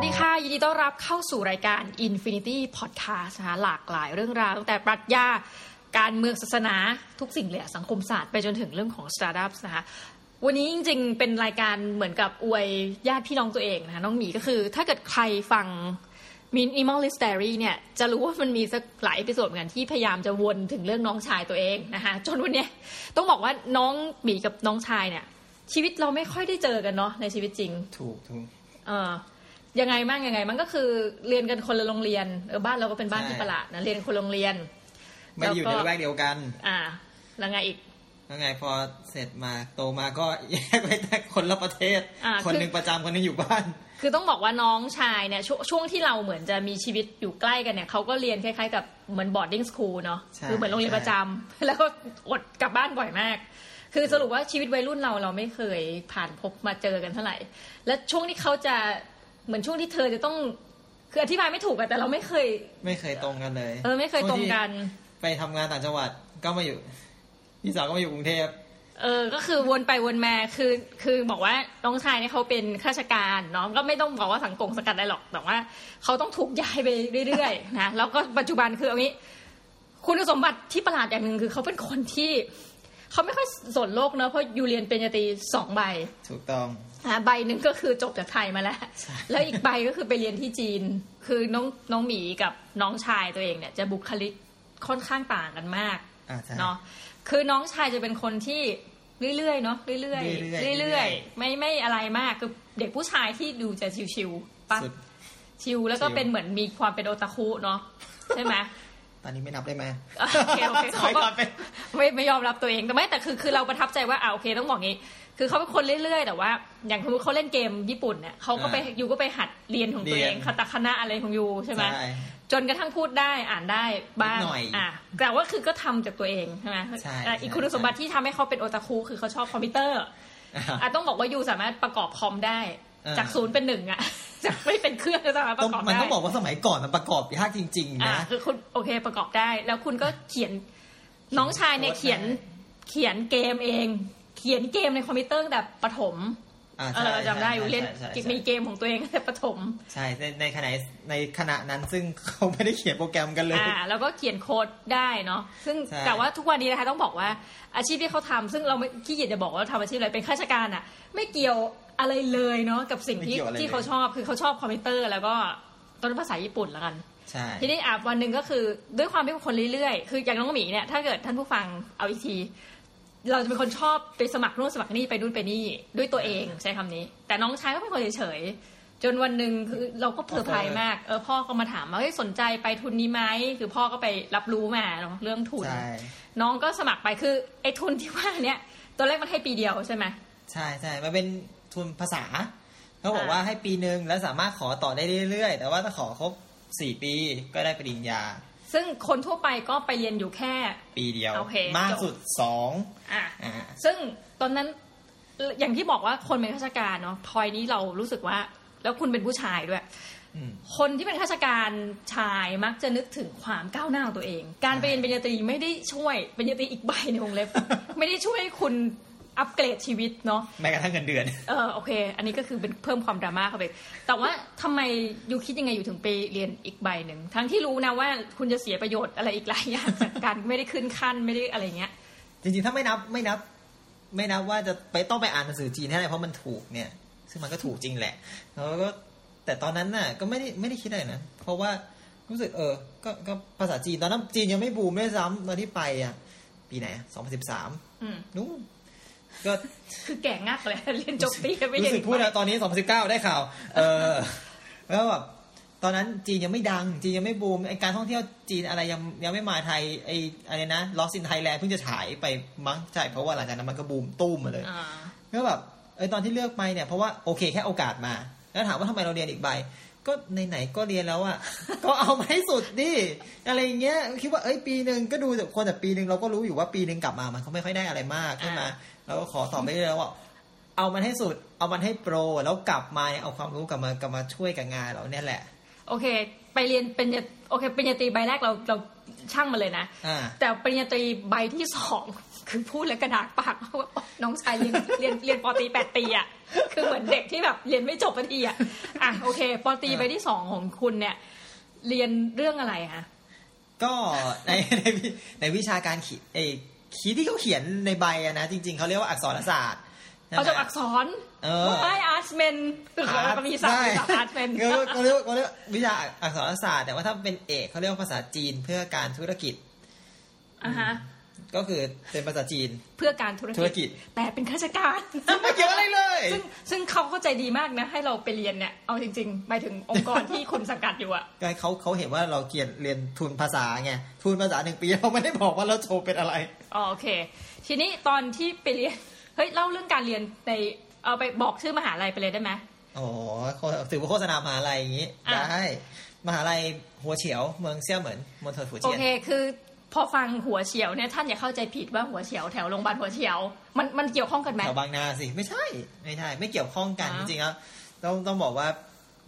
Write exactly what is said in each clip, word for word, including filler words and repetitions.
วัสดีค่ะยินดีต้อนรับเข้าสู่รายการ Infinity Podcast นะคะหลากหลายเรื่องราวตั้งแต่ปรัชญาการเมืองศาสนาทุกสิ่งเลยสังคมศาสตร์ไปจนถึงเรื่องของ Startup นะคะวันนี้จริงๆเป็นรายการเหมือนกับอวยญาติพี่น้องตัวเองนะคะน้องหมีก็คือถ้าเกิดใครฟัง Minimalist Diary เนี่ยจะรู้ว่ามันมีสักหลายเอพิโซดเหมือนกันที่พยายามจะวนถึงเรื่องน้องชายตัวเองนะคะจนวันนี้ต้องบอกว่าน้องหมีกับน้องชายเนี่ยชีวิตเราไม่ค่อยได้เจอกันเนาะในชีวิตจริงถูกๆเอ่อยังไงบ้างยังไงมันก็คือเรียนกันคนละโรงเรียนเออบ้านเราก็เป็นบ้านที่ประหลาดนะเรียนคนละโรงเรียนไม่อยู่ในแวกเดียวกันอ่าแล้วไงอีกแล้วไงพอเสร็จมาโตมาก็แยกไปแต่คนละประเทศคนนึงประจำคนนึงอยู่บ้านคือต้องบอกว่าน้องชายเนี่ย ช, ช่วงที่เราเหมือนจะมีชีวิตอยู่ใกล้กันเนี่ยเขาก็เรียนคล้ายๆกับเหมือน boarding school เนาะคือเหมือนโรงเรียนประจำแล้วก็อดกลับบ้านบ่อยมากคือสรุปว่าชีวิตวัยรุ่นเราเราไม่เคยผ่านพบมาเจอกันเท่าไหร่และช่วงที่เขาจะเหมือนช่วงที่เธอจะต้องคืออธิบายไม่ถูกอะแต่เราไม่เคยไม่เคยตรงกันเลยเออไม่เคยตรงกันไปทำงานต่างจังหวัดก็มาอยู่พี่สาวก็มาอยู่กรุงเทพเออก็คือวนไปวนมาคือคือบอกว่าน้องชายเนี่ยเขาเป็นข้าราชการเนาะก็ไม่ต้องบอกว่าสังกงสังกัดอะไรหรอกแต่ว่าเขาต้องถูกย้ายไปเรื่อยๆนะแล้วก็ปัจจุบันคือเอางี้คุณสมบัติที่ประหลาดอย่างนึงคือเขาเป็นคนที่เขาไม่ค่อยสนโลกเนาะเพราะอยู่เรียนปริญญาตรีสองใบถูกต้องอ่าใบหนึ่งก็คือจบจากไทยมาแล้วแล้วอีกใบก็คือไปเรียนที่จีนคือน้องน้องหมีกับน้องชายตัวเองเนี่ยจะบุคลิกค่อนข้างต่างกันมากเนาะคือน้องชายจะเป็นคนที่เรื่อยๆเนาะเรื่อยๆเรื่อยๆไม่ไม่อะไรมากคือเด็กผู้ชายที่ดูจะชิวๆปะชิวแล้วก็เป็นเหมือนมีความเป็นโอตาคุเนาะใช่ไหมตอนนี้ไม่นับได้ไหมโอเคโอเคเขาก็ไม่ไม่ยอมรับตัวเองแต่ไม่แต่คือคือเราประทับใจว่าอ่าโอเคต้องบอกงี้คือเขาเป็นคนเรื่อยๆแต่ว่าอย่างคุณเขาเล่นเกมญี่ปุ่นเนี่ยเขาก็ไปยูก็ไปหัดเรียนของตัวเองคาตาคานะอะไรของยูใช่ไหมจนกระทั่งพูดได้อ่านได้บ้างอ่ะแต่ว่าคือก็ทำจากตัวเองใช่ไหมอีกคุณสมบัติที่ทำให้เขาเป็นโอตาคุคือเขาชอบคอมพิวเตอร์อ่ะต้องบอกว่ายูสามารถประกอบคอมได้จากศูนย์เป็นหนึ่งอ่ะจะไม่เป็นเครื่องก็สามารถประกอบได้มันต้องบอกว่าสมัยก่อนมันประกอบยากจริงๆนะคือคุณโอเคประกอบได้แล้วคุณก็เขียนน้องชายเนี่ยเขียนเขียนเกมเองเขียนเกมในคอมพิวเตอร์แบบประถมจำได้อยู่เล่นมีเกมของตัวเองแต่ประถมใช่ในขณะในขณะนั้นซึ่งเขาไม่ได้เขียนโปรแกรมกันเลยอ่าแล้วก็เขียนโค้ดได้เนาะซึ่งแต่ว่าทุกวันนี้นะคะต้องบอกว่าอาชีพที่เขาทำซึ่งเราไม่ขี้เกียจจะบอกว่าทำอาชีพอะไรเป็นข้าราชการอ่ะไม่เกี่ยวอะไรเลยเนาะกับสิ่งที่ที่เขาชอบคือเขาชอบคอมพิวเตอร์แล้วก็ตอนภาษาญี่ปุ่นแล้วกันทีนี้อาบวันนึงก็คือด้วยความที่เป็นคนเรื่อยๆคืออย่างน้องหมีเนี่ยถ้าเกิดท่านผู้ฟังเอาอีกทีเราจะเป็นคนชอบไปสมัครนู่นสมัครนี่ไปนู่นไปนี่ด้วยตัวเองใช้คำนี้แต่น้องชายก็เป็นคนเฉยๆจนวันหนึ่งคือเราก็เผื่อภัยมากเออพ่อก็มาถามว่าเฮ้ยสนใจไปทุนนี้ไหมคือพ่อก็ไปรับรู้มาเรื่องทุนน้องก็สมัครไปคือไอ้ทุนที่ว่าเนี้ยตอนแรกมันให้ปีเดียวใช่ไหมใช่ใช่มันเป็นทุนภาษาเขาบอกว่าให้ปีนึงแล้วสามารถขอต่อได้เรื่อยๆแต่ว่าถ้าขอครบสี่ปีก็ได้ปริญญาซึ่งคนทั่วไปก็ไปเรียนอยู่แค่ปีเดียว okay, มากสุดสองอ่ะซึ่งตอนนั้นอย่างที่บอกว่าคนเป็นข้าราชการเนาะพอยนี้เรารู้สึกว่าแล้วคุณเป็นผู้ชายด้วยคนที่เป็นข้าราชการชายมักจะนึกถึงความก้าวหน้าของตัวเองการไปเรียนปริญญาตรีไม่ได้ช่วยปริญญาตรีอีกใบในวงเล็บ ไม่ได้ช่วยคุณอัปเกรดชีวิตเนาะแม้กระทั่งเงินเดือนเออโอเคอันนี้ก็คือเป็นเพิ่มความดราม่าเข้าไปแต่ว่าทำไมยูคิดยังไงอยู่ถึงไปเรียนอีกใบหนึ่งทั้งที่รู้นะว่าคุณจะเสียประโยชน์อะไรอีกหลายอย่างจากการไม่ได้ขึ้นขั้นไม่ได้อะไรเงี้ยจริงๆถ้าไม่นับไม่นับไม่นับว่าจะไปต้องไปอ่านหนังสือจีนให้ได้เพราะมันถูกเนี่ยซึ่งมันก็ถูกจริงแหละแล้วก็แต่ตอนนั้นน่ะก็ไม่ได้ไม่ได้คิดอะไรนะเพราะว่ารู้สึกเออก็ก็ภาษาจีนตอนนั้นจีนยังไม่บูมด้วยซ้ำตอนที่ไปอ่ะปีไหนสองพันสิบสามนู้นก็คือแก่งักเลยเรียนจบตีก็ไม่เรียนรู้สึกพูดแล้วตอนนี้สองพันสิบเก้าได้ข่าวเออแล้วแบบตอนนั้นจีนยังไม่ดังจีนยังไม่บูมไอการท่องเที่ยวจีนอะไรยังยังไม่มาไทยไออะไรนะ Lost in Thailand เพิ่งจะฉายไปมั้งใช่เพราะว่าหลังจากนั้นมันก็บูมตุ้มมาเลยก็แบบไอตอนที่เลือกไปเนี่ยเพราะว่าโอเคแค่โอกาสมาแล้วถามว่าทำไมเราเรียนอีกใบก็ไหนๆก็เรียนแล้วอ่ะก็เอามาให้สุดดิอะไรอย่างเงี้ยคิดว่าเอ้ยปีนึงก็ดูจากคนแต่ปีนึงเราก็รู้อยู่ว่าปีนึงกลับมามันก็ไม่ค่อยได้อะไรมากใช่มั้ยเราก็ขอสอบไปเรื่อยๆว่าเอามันให้สุดเอามันให้โปรแล้วกลับมาเอาความรู้กลับมากลับมาช่วยกับงานเราเนี่ยแหละโอเคไปเรียนเป็นโอเคปริญญาตรีใบแรกเราเราช่างมันเลยนะแต่ปริญญาตรีใบที่สอง คือพูดแล้วกระดากปากน้องชายเรียนเรียนเรียนปอตีแปดปีอ่ะคือเหมือนเด็กที่แบบเรียนไม่จบปอตีอ่ะอ่ะโอเคปอตีใบที่สองของคุณเนี่ยเรียนเรื่องอะไรคะก็ในในในวิชาการขีดไอ้ขีดที่เขาเขียนในใบอ่ะนะจริงๆเขาเรียกว่าอักษรศาสตร์เขาจบอักษรเออไม่อาร์ตเมนคือเขาเป็นภาษาอาร์ตเมนเขาเรียกเขาเรียกวิชาอักษรศาสตร์แต่ว่าถ้าเป็นเอกเขาเรียกภาษาจีนเพื่อการธุรกิจอ่าฮะก็คือเป็นภาษาจีนเพื่อการธุรกิจแต่เป็นข้าราชการไม่เกี่ยวอะไรเลยซึ่งซึ่งเขาเข้าใจดีมากนะให้เราไปเรียนเนี่ยเอาจริงๆหมายถึงองค์กรที่คุณสังกัดอยู่อ่ะเขาเขาเห็นว่าเราเกียรติเรียนทุนภาษาไงทุนภาษาหนึ่งปีเราไม่ได้บอกว่าเราโชว์เป็นอะไรอ๋อโอเคทีนี้ตอนที่ไปเรียนเฮ้ยเล่าเรื่องการเรียนในเอาไปบอกชื่อมหาลัยไปเลยได้ไหมอ๋อถือว่าโฆษณามหาลัยอย่างนี้ได้มหาลัยหัวเฉียวเมืองเซี่ยเหมินมณฑลฝูเจียนโอเคคือพอฟังหัวเฉียวเนี่ยท่านอย่าเข้าใจผิดว่าหัวเฉียวแถวโรงพยาบาลหัวเฉียวมันมันเกี่ยวข้องกันไหมแถวบางนาสิไม่ใช่ไม่ใช่ไม่เกี่ยวข้องกันจริงๆแล้วต้องต้องบอกว่า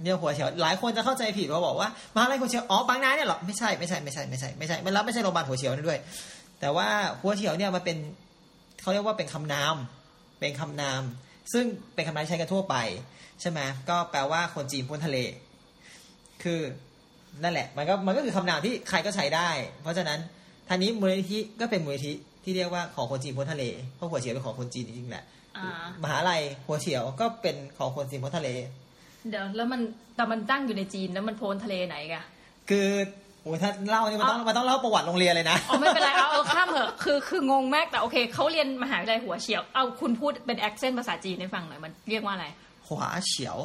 เนี่ยหัวเฉียวหลายคนจะเข้าใจผิดว่าบอกว่ามหาลัยหัวเฉียวอ๋อบางนาเนี่ยหรอไม่ใช่ไม่ใช่ไม่ใช่ไม่ใช่ไม่ใช่มันรับไม่ใช่โรงพยาบาลหัวเฉียวนั่นด้วยแต่ว่าหัวเฉียวเนี่ยมันเป็นเขาเรียกว่าเป็นคำนามเป็นคำนามซึ่งเป็นคำนามใช้กันทั่วไปใช่ไหมก็แปลว่าคนจีนพ้นทะเลคือนั่นแหละมันก็มันก็คือคำนามที่ใครก็ใช้ได้เพราะฉะนั้นท่านี้มูลนิธิก็เป็นมูลนิธิที่เรียกว่าของคนจีนพ้นทะเลเพราะหัวเฉียวเป็นของคนจีนจริงๆแหละมหาลัยหัวเฉียวก็เป็นของคนจีนพ้นทะเลเดี๋ยวแล้วมันแต่มันตั้งอยู่ในจีนแล้วมันพ้นทะเลไหนกะคือโอ้ถ้าเล่านี่มันต้องมันต้องเล่าประวัติโรงเรียนเลยนะอ๋อไม่เป็นไรเอาเอาข้ามเถอะคือคืองงมากแต่โอเคเขาเรียนมหาวิทยาลัยหัวเฉียวเอาคุณพูดเป็นแอคเซนต์ภาษาจีนให้ฟังหน่อยมันเรียกว่าอะไรหัวเฉียว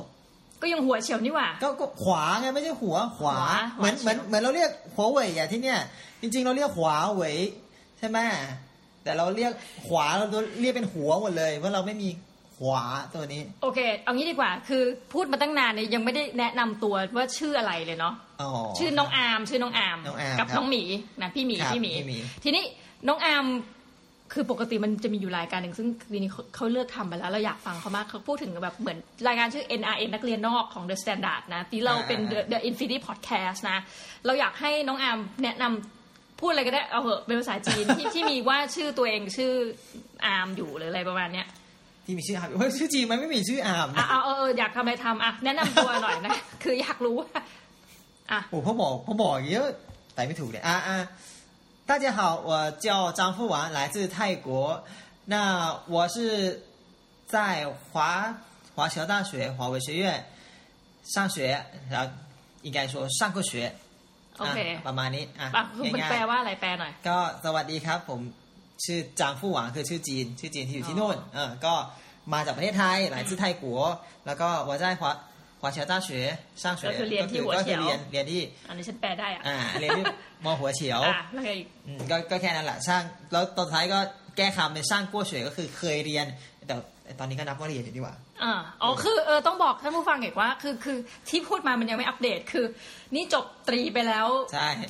ก็ยังหัวเฉียวนี่หว่าก็ขวาไงไม่ใช่หัวขวาเหมือนเหมือนเหมือนเราเรียกหัวเว่ยอ่ะที่เนี่ยจริงๆเราเรียกขวาเว่ยใช่ไหมแต่เราเรียกขวาเราเรียกเป็นหัวหมดเลยเพราะเราไม่มีขวาตัวนี้โอเคเอางี้ดีกว่าคือพูดมาตั้งนานเนี่ยยังไม่ได้แนะนำตัวว่าชื่ออะไรเลยเนาะชื่อน้องอาร์มชื่อน้องอาร์มกับน้องหมีนะพี่หมีพี่หมีทีนี้น้องอาร์มคือปกติมันจะมีอยู่รายการหนึ่งซึ่งทีนี้เขาเลือกทำไปแล้วเราอยากฟังเขามากเขาพูดถึงแบบเหมือนรายการชื่อ เอ็น อาร์ เอ็น นักเรียนนอกของ The Standard นะที่เราเป็น The Infinity Podcast นะเราอยากให้น้องอาร์มแนะนำพูดอะไรก็ได้เอาเหอะเป็นภาษาจีนที่ที่มีว่าชื่อตัวเองชื่ออาร์มอยู่หรืออะไรประมาณเนี้ยที่มีชื่ออาร์มเฮ้ยชื่อจีนมันไม่มีชื่ออาร์มนะเอออยากทำอะไรทำอ่ะแนะนำตัวหน่อยนะคืออยากรู้ว่าอ่ะโอ้พ่อบอกพ่อบอกเยอะแต่ไม่ถูกเลยอ่ะอ่ะ大家好，我叫张富王，来自泰国。那我是在华华侨大学华文学院上学，然后应该说上过学。OK， ประมาณนี้อ่ะมันแปลว่าอะไรแปลหน่อยก็สวัสดีครับผมชื่อจางฟู่หวังคือชื่อจีนชื่อจีนที่อยู่ที่โน่นเออก็มาจากประเทศไทยหลายที่ไทยกัวแล้วก็ว่า在华华侨大学上学ก็เรียนที่หัวเฉียวเรียนเรียนที่อันนี้ฉันแปลได้อ่ะอ่าเรียนที่ม.หัวเฉียวอ่ะแล้วก็อีกอืมก็ก็แค่นั้นแหละสร้างแล้วตอนท้ายก็แก้คำเป็นสร้างกั้วเฉยก็คือเคยเรียนแต่ตอนนี้ก็นับว่าเรียนอยู่ดีกว่าอ่าอ๋อคือเออต้องบอกท่านผู้ฟังอีกว่าคือคือที่พูดมามันยังไม่อัปเดตคือนี่จบตรีไปแล้ว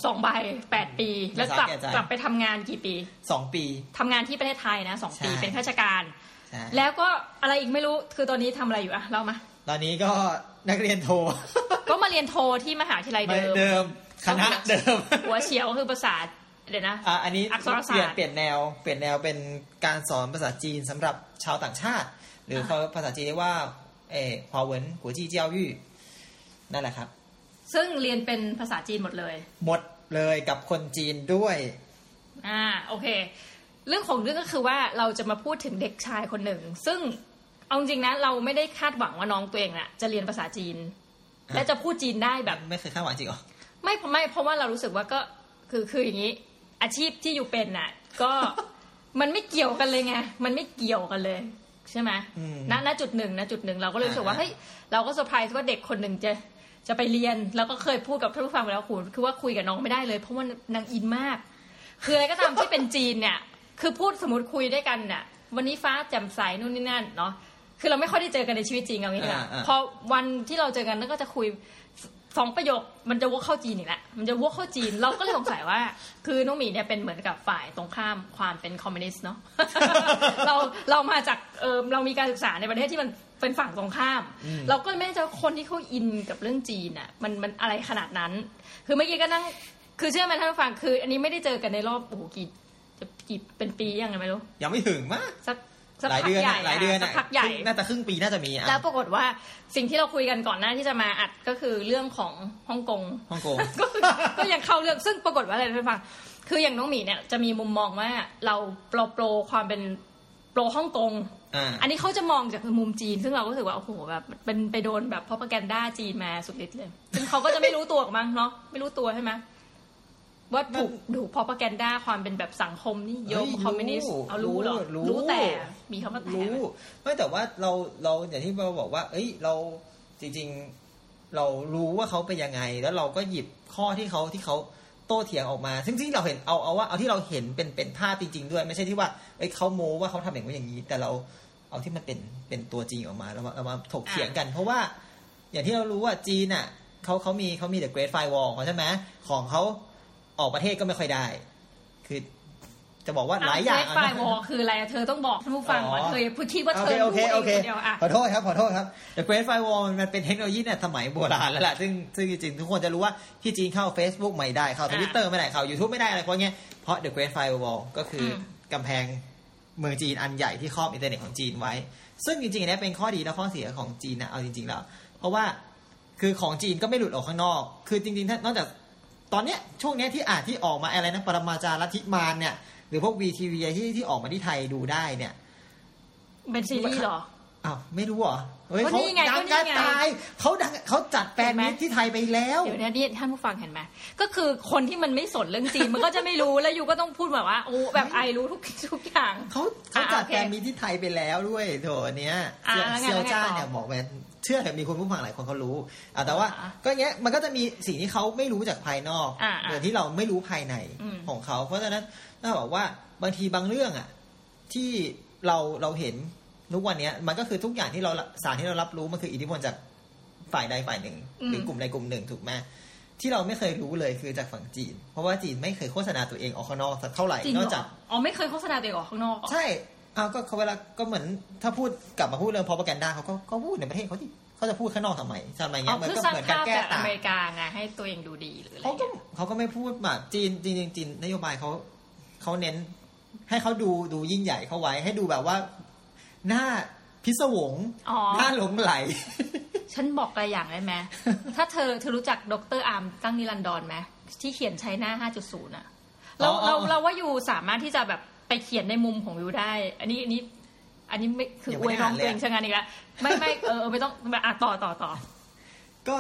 สองใบแปดปีแล้วกลับกลับไปทำงานกี่ปีสองปีทำงานที่ประเทศไทยนะสองปีเป็นข้าราชการแล้วก็อะไรอีกไม่รู้คือตอนนี้ทำอะไรอยู่อ่ะเล่ามาตอนนี้ก็นักเรียนโทก็มาเรียนโทที่มหาวิทยาลัยเดิมคณะเดิมหัวเฉียวคือภาษาเดี๋ยวนะอันนี้เปลี่ยนเปลี่ยนแนวเปลี่ยนแนวเป็นการสอนภาษาจีนสำหรับชาวต่างชาติหรือเขาภาษาจีนเรียกว่าเอ่อฮวาเวินกัวจีเจียวยู่นั่นแหละครับซึ่งเรียนเป็นภาษาจีนหมดเลยหมดเลยกับคนจีนด้วยอ่าโอเคเรื่องของเรื่องก็คือว่าเราจะมาพูดถึงเด็กชายคนหนึ่งซึ่งเอาจริงนะเราไม่ได้คาดหวังว่าน้องตัวเองน่ะจะเรียนภาษาจีนและจะพูดจีนได้แบบไม่เคยคาดหวังจริงหรอไม่ไม่เพราะว่าเรารู้สึกว่าก็คือคืออย่างนี้อาชีพที่อยู่เป็นน่ะก็มันไม่เกี่ยวกันเลยไงมันไม่เกี่ยวกันเลยใช่ไหมนะนะจุดหนึ่งนะจุดหนึ่งเราก็รู้สึกว่าเฮ้ยเราก็เซอร์ไพรส์ว่าเด็กคนหนึ่งจะจะไปเรียนแล้วก็เคยพูดกับท่านผู้ฟังไปแล้วคุณคือว่าคุยกับน้องไม่ได้เลยเพราะว่านางอินมากคืออะไรก็ตามที่เป็นจีนเนี่ยคือพูดสมมติคุยด้วยกันน่ะวันนี้ฟ้าแจ่มใสนู่นนี่นั่นเนาะคือเราไม่ค่อยได้เจอกันในชีวิตจริงเอางี้นะพอวันที่เราเจอกันแล้วก็จะคุยสองประโยคมันจะวกเข้าจีนอีกแล้วมันจะวกเข้าจีนเราก็เลยสงสัยว่าคือน้องหมีเนี่ยเป็นเหมือนกับฝ่ายตรงข้ามความเป็นคอมมิวนิสต์เนาะ เราเรามาจากเออเรามีการศึกษาในประเทศที่มันเป็นฝั่งตรงข้ามเราก็ไม่ได้เจอคนที่เขาอินกับเรื่องจีนอ่ะมันมันอะไรขนาดนั้นคือเมื่อกี้ก็นั่งคือเชื่อไหมท่านผู้ฟังคืออันนี้ไม่ได้เจอกันในรอบโอ้โหกี่จะ กี่เป็นปียังไงไม่รู้ยังไม่ถึงมากสักหลายเดือนหลายเดือนสักพักใหญ่น่าจะครึ่งปีน่าจะมีอ่ะแล้วปรากฏว่าสิ่งที่เราคุยกันก่อนหน้าที่จะมาอัดก็คือเรื่องของฮ่องกงฮ่องกงก็ยังเข้าเรื่องซึ่งปรากฏว่าอะไรไปฟังคืออย่างน้องหมีเนี่ยจะมีมุมมองว่าเราโปรโปรความเป็นโปรฮ่องกงอันนี้เขาจะมองจากมุมจีนซึ่งเราก็รู้สึกว่าโอ้โหแบบเป็นไปโดนแบบโพปาแกนด้าจีนมาสุดฤทธิ์เลยซึ่งเขาก็จะไม่รู้ตัวออกมั้งเนาะไม่รู้ตัวใช่มั้ยว่าถูกดูโพปาแกนด้าความเป็นแบบสังคมนิยมคอมมิวนิสต์เอารู้หรอรู้แต่มีคำว่าแต่รู้ไม่แต่ว่าเราเราอย่างที่เราบอกว่าเอ้ยเราจริงๆเรารู้ว่าเขาเป็นยังไงแล้วเราก็หยิบข้อที่เขาที่เขาโต้เถียงออกมาซึ่งที่เราเห็นเอาเอาว่าเอาที่เราเห็นเป็นเป็นภาพจริงๆด้วยไม่ใช่ที่ว่าเอ้ยเขาโม้ว่าเขาทำอย่างนี้อย่างนี้แต่เราเอาที่มันเป็นเป็นตัวจริงออกมาแล้วมามาถกเถียงกันเพราะว่าอย่างที่เรารู้ว่าจีนอ่ะเขาเขามีเขามี The Great Firewall ใช่ไหมของเขาออกประเทศก็ไม่ค่อยได้คือจะบอกว่าหลายอย่างนะไฟวอลคืออะไรเธอต้องบอกท่านผู้ฟังว่าเธอพูดคิดว่าเธอรู้เองเดียวอ่ะขอโทษครับขอโทษครับแต่ Great Firewall มันเป็นเทคโนโลยีเนี่ยสมัยโบราณแล้วล่ะซึ่งซึ่งจริงๆทุกคนจะรู้ว่าที่จีนเข้า Facebook ไม่ได้เข้า Twitter ไม่ได้เข้า YouTube ไม่ได้อะไรพวกเนี้ยเพราะ The Great Firewall ก็คือกำแพงเมืองจีนอันใหญ่ที่ครอบอินเทอร์เน็ตของจีนไว้ซึ่งจริงๆอันนี้เป็นข้อดีและข้อเสียของจีนนะเอาจริงๆแล้วเพราะว่าคือของจีนก็ไม่หลุดออกข้างนอกคือจริงๆนอกจากตอนเนี้ยช่วงเนี้ยที่อ่านที่ออกมาอะไรนะปรมาจารย์ลัทธิมารเนี่ยหรือพวก วี ที วี ที่ที่ออกมาที่ไทยดูได้เนี่ยเป็นซีรีส์เหรออ้าวไม่รู้เหรอเฮ้ยเขาดังกระจายเขาดังเขาจัดแฟนมิตรที่ไทยไปแล้วเดี๋ยวนะเนี่ยท่านผู้ฟังเห็นไหมก็คือคนที่มันไม่สนเรื่องจีนมันก็จะไม่รู้แล้วยูก็ต้องพูดแบบว่าโอ้แบบไอรู้ทุกทุกอย่างเขาเขาจัดแฟนมิตรที่ไทยไปแล้วด้วยโถเนี้ยเซียวจ้าเนี่ยบอกว่าเชื่อแต่มีคนผู้ฟังหลายคนเขารู้แต่ว่าก็เงี้ยมันก็จะมีสิ่งที่เขาไม่รู้จากภายนอกหรือที่เราไม่รู้ภายในของเขาเพราะฉะนั้นถ้าบอกว่าบางทีบางเรื่องอ่ะที่เราเราเห็นทุกวันนี้มันก็คือทุกอย่างที่เราสารที่เรารับรู้มันคืออิทธิพลจากฝ่ายใดฝ่ายหนึ่งหรือกลุ่มใดกลุ่มหนึ่งถูกไหมที่เราไม่เคยรู้เลยคือจากฝั่งจีนเพราะว่าจีนไม่เคยโฆษณาตัวเองออกข้างนอกสักเท่าไหร่นอกจากอ๋อไม่เคยโฆษณาตัวเองออกข้างนอกใช่เอาก็เขาเวลาก็เหมือนถ้าพูดกลับมาพูดเรื่องพอประกันได้เขาก็ก็พูดในประเทศเขาที่เขาจะพูดข้างนอกทำไมทำไมเงี้ยมันก็เหมือนการแก้ต่างอเมริกาไงให้ตัวเองดูดีหรืออะไรเขาก็เขาก็ไม่พูดแบบจีนจริงจริงจีนนโยบายเขาเขาเน้นให้เขาดูดูยิ่งใหญ่เขาไว้ให้ดูแบบว่าหน้าพิศวงหน้าหลงไหลฉันบอกอะไรอย่างได้ไหมถ้าเธอเธอรู้จักดร.อาร์มตั้งนิรันดรไหมที่เขียนใช้หน้า ห้าจุดศูนย์ อ่ะเราเราเราว่าอยู่สามารถที่จะแบบไปเขียนในมุมของวิวได้อันนี้อันนี้อันนี้ไม่คืออวยน้องตัวเองชะงันอีกแล้วไม่ไม่เออไม่ต้องอ่ะต่อต่อต่อก็